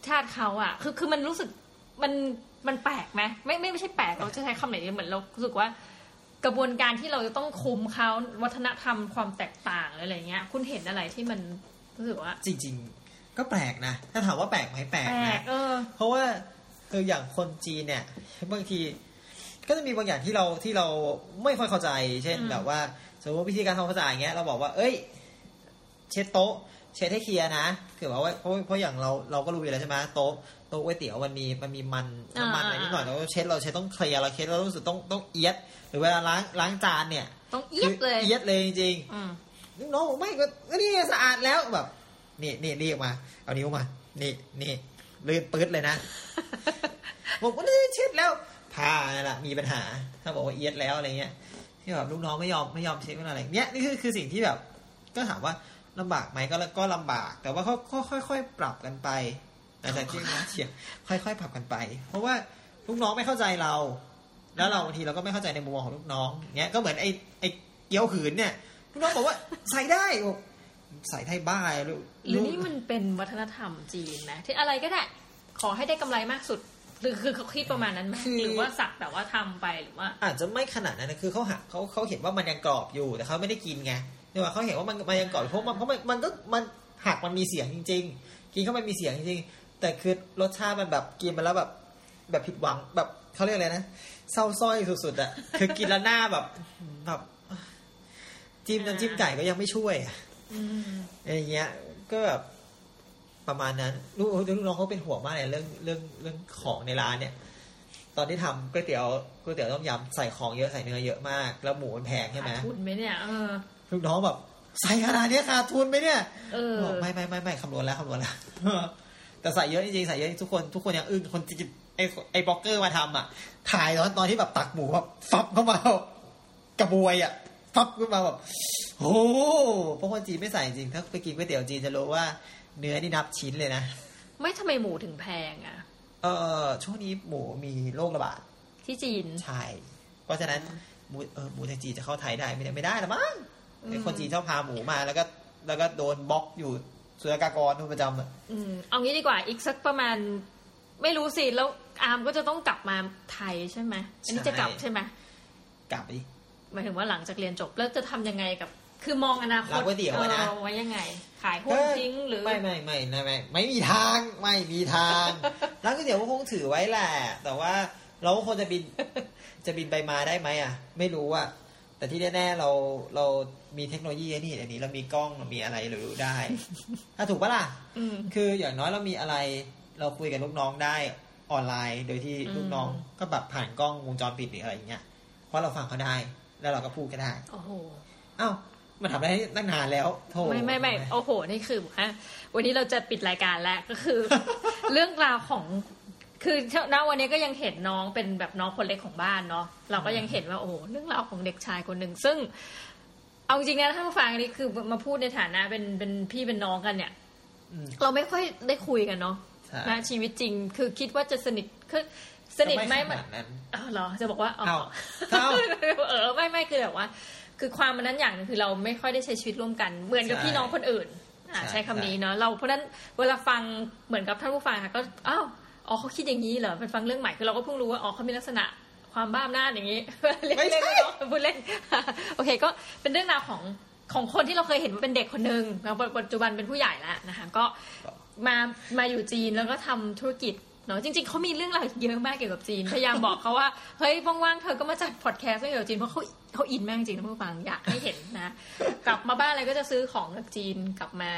ชาติเขาอ่ะคือคือมันรู้สึกมันมันแปลกไหมไม่ไม่ไม่ใช่แปลกเราจะใช้คำไหนดีเหมือนเรารู้สึกว่ากระบวนการที่เราจะต้องคุมเขาวัฒนธรรมความแตกต่างอะไรเงี้ยคุณเห็นอะไรที่มันรู้สึกว่าจริงๆก็แปลกนะถ้าถามว่าแปลกไหมแปลกนะเออเพราะว่าคืออย่างคนจีนเนี่ยบางทีก็จะมีบางอย่างที่เราที่เราไม่ค่อยเข้าใจเช่นแบบว่าสมมติวิธีการทำภาษาอย่างเงี้ยเราบอกว่าเอ้ยเช็ดโต๊ะเช็ดให้เคลียร์นะคือแบบว่าเพราะเพราะอย่างเราเราก็รู้อยู่แล้วใช่ไหมโต๊ะโต๊ะก๋วยเตี๋ยวมันมีมันมีมันน้ำมันอะไรนิดหน่อยเราเช็ดเราเช็ดต้องเคลียร์เราเช็ดเรารู้สึกต้องต้องเอียดหรือเวลาล้างล้างจานเนี่ยต้องเอียดเลยเอียดเลยจริงน้องไม่ก็นี่สะอาดแล้วแบบนี่นี่นี่ออกมาเอานิ้วมานี่นี่ลื่นปื๊ดเลยนะผมก็เช็ดแล้วผ้านั่นแหละมีปัญหาถ้าบอกว่าเอียดแล้วอะไรเงี้ยที่แบบลูกน้องไม่ยอมไม่ยอมเช็ดอะไรเงี้ยนี่คือคือสิ่งที่แบบก็ถามว่าลำบากไหมก็ก็ลำบากแต่ว่าเขาค่อยๆปรับกันไปอาจารย์ที่น้องเฉียบค่อยๆปรับกันไปเพราะว่าลูกน้องไม่เข้าใจเราแล้วเราบางทีเราก็ไม่เข้าใจในมุมมองของลูกน้องเนี้ยก็เหมือนไอ้ไอ้เกี๊ยวขืนเนี่ยลูกน้องบอกว่าใส่ได้ใส่ได้บ้าลูกหรือนี่มันเป็นวัฒนธรรมจีนนะที่อะไรก็ได้ขอให้ได้กำไรมากสุดหรือคือเขาคิดประมาณนั้นไหมหรือว่าสักแต่ว่าทำไปหรือว่าอาจจะไม่ขนาดนั้นนะคือเขาหาเขาเขาเห็นว่ามันยังกรอบอยู่แต่เขาไม่ได้กินไงเดี๋ยวเขาเห็นว่ามันมันยังกรอบเพราะมันเพราะมันมันก็มันหักมันมีเสียงจริงๆกินเข้าไปมีเสียงจริงๆแต่คือรสชาติมันแบบกินไปแล้วแบบแบบผิดหวังแบบเขาเรียกอะไรนะเศร้าส้อยสุดๆอ่ะคือกินแล้วหน้าแบบแบบจิ้มน้ำจิ้มไก่ก็ยังไม่ช่วยอะไรเงี้ยก็แบบประมาณนั้นลูกลูกน้องเขาเป็นห่วงมากเลยเรื่องเรื่องเรื่องของในร้านเนี่ยตอนที่ทำก๋วยเตี๋ยวก๋วยเตี๋ยวต้มยำใส่ของเยอะใส่เนื้อเยอะมากแล้วหมูมันแพงใช่ไหมพูดไหมเนี่ยเออลูกน้องแบบใส่ขนาดนี้ขาดทุนไหมเนี่ยเออไม่ไม่ไม่ไม่คำนวณแล้วคำนวณแล้วแต่ใส่เยอะจริงๆใส่เยอะทุกคนทุกคนยังอึ้งคนจิบไอ้ไอ้บล็อกเกอร์มาทำอ่ะถ่ายตอนตอนที่แบบตักหมูแบบฟับเข้ามากระบวยอ่ะฟับขึ้นมาแบบโอ้เพราะคนจีนไม่ใส่จริงถ้าไปกินก๋วยเตี๋ยวจีนจะรู้ว่าเนื้อนี่นับชิ้นเลยนะไม่ทำไมหมูถึงแพงอ่ะเออช่วงนี้หมูมีโรคระบาดที่จีนใช่เพราะฉะนั้นหมูเออหมูจากจีนจะเข้าไทยได้ไม่ได้ไม่ได้หรอมั้งคนจีนชอบพาหมูมาแล้วก็แล้วก็โดนบล็อกอยู่ศุลกากรประจำอ่ะอืมเอางี้ดีกว่าอีกสักประมาณไม่รู้สิแล้วอาร์มก็จะต้องกลับมาไทยใช่ไหมอันนี้จะกลับใช่ไหมกลับดิหมายถึงว่าหลังจากเรียนจบแล้วจะทำยังไงกับ คือมองอนาคตเราก็เดี๋ยวนะไว้ยังไงขายหุ้นจริงหรือไม่ไม่ไม่ไม่ไม่มีทางไม่มีทางแล้วก็เดี๋ยวก็คงถือไว้แหละแต่ว่าเราก็คงจะบินจะบินไปมาได้ไหมอ่ะไม่รู้อ่ะแต่ที่แน่ๆเราเรามีเทคโนโลยีนี่อันนี้เรามีกล้องเรามีอะไรเรารู้ได้ถ้าถูกปะล่ะคืออย่างน้อยเรามีอะไรเราคุยกับลูกน้องได้ออนไลน์โดยที่ลูกน้องก็แบบผ่านกล้องวงจรปิดหรืออะไรอย่างเงี้ยเพราะเราฟังเขาได้แล้วเราก็พูดก็ได้โอ้โหอ้าวมันทำได้ตั้งนานแล้วโธ่ไม่ไม่ๆโอ้โหนี่คืออ่ะวันนี้เราจะปิดรายการแล้วก็คือ เรื่องราวของคือณวันนี้ก็ยังเห็นน้องเป็นแบบน้องคนเล็กของบ้านเนาะเราก็ยังเห็นว่าโอ้โหเรื่องราวของเด็กชายคนนึงซึ่งเอาจริงนะท่านผู้ฟังนี่คือมาพูดในฐานะเป็นเป็นพี่เป็นน้องกันเนี่ยเราไม่ค่อยได้คุยกันเนาะนะชีวิตจริงคือคิดว่าจะสนิทคือสนิทไหมมันอ๋อเหรอจะบอกว่าอ๋อเออไม่ไม่คือแบบว่าคือความมันนั้นอย่างนึงคือเราไม่ค่อยได้ใช้ชีวิตร่วมกันเหมือนกับพี่น้องคนอื่นอ่าใช้คำนี้เนาะเราเพราะนั้นเวลาฟังเหมือนกับท่านผู้ฟังค่ะก็อ้าวอ๋อเขาคิดอย่างนี้เหรอเป็นฟังเรื่องใหม่คือเราก็เพิ่งรู้ว่าอ๋อเขามีลักษณะความบ้าอำนาจอย่างนี้เล่นเล่นเนาะพูดเล่นโอเคก็เป็นเรื่องราวของของคนที่เราเคยเห็นว่าเป็นเด็กคนนึงแล้วปัจจุบันเป็นผู้ใหญ่แล้วนะคะก็มามาอยู่จีนแล้วก็ทำธุรกิจเนาะจริงๆเขามีเรื่องราวเยอะมากเกี่ยวกับจีนพยายามบอกเขาว่าเฮ้ยว่างๆเธอก็มาจัดพอดแคสต์เรื่องเกี่ยวกับจีนเพราะเขาเขาอินมากจริงนะผู้ฟังอยากให้เห็นนะกลับมาบ้านอะไรก็จะซื้อของจากจีนกลับมา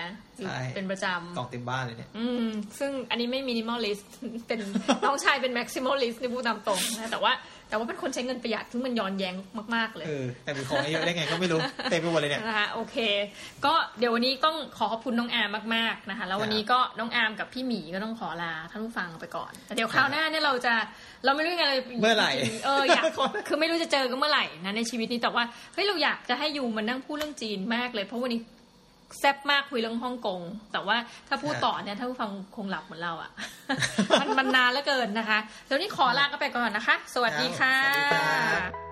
เป็นประจำกล่องเต็มบ้านเลยเนี่ยอืมซึ่งอันนี้ไม่มินิมอลลิสต์เป็นน้องชายเป็นแม็กซิมอลลิสต์ในพูดตามตรงนะแต่ว่าแต่ว่าเป็นคนใช้เงินประหยัดซึ่งมันย้อนแย้งมากๆเลยเออแต่มีของเยอะได้ไงก็ไม่รู้เต็มไปหมดเลยเนี่ยนะคะโอเคก็เดี๋ยววันนี้ต้องขอขอบคุณน้องอาร์มมากๆนะคะแล้ววันนี้ก็น้องอาร์มกับพี่หมีก็ต้องขอลาท่านผู้ฟังไปก่อนเดี๋ยวคราวหน้าเนี่ยเราจะเราไม่รู้ไงเราเมื่อไหร่เอออยากคือไม่รู้จะเจอกันเมื่อไหร่นะในชีวิตนี้แต่ว่าเฮ้ยเราอยากจะให้ยูมันนั่งพูดเรื่องจีนมากเลยเพราะวันนี้แซ่บมากคุยเรื่องฮ่องกงแต่ว่าถ้าพูดต่อเนี่ยถ้าผู้ฟังคงหลับเหมือนเราอ่ะ มันมันนานเหลือเกินนะคะแล้วนี่ขอลากันไปก่อนนะคะสวัสดีค่ะ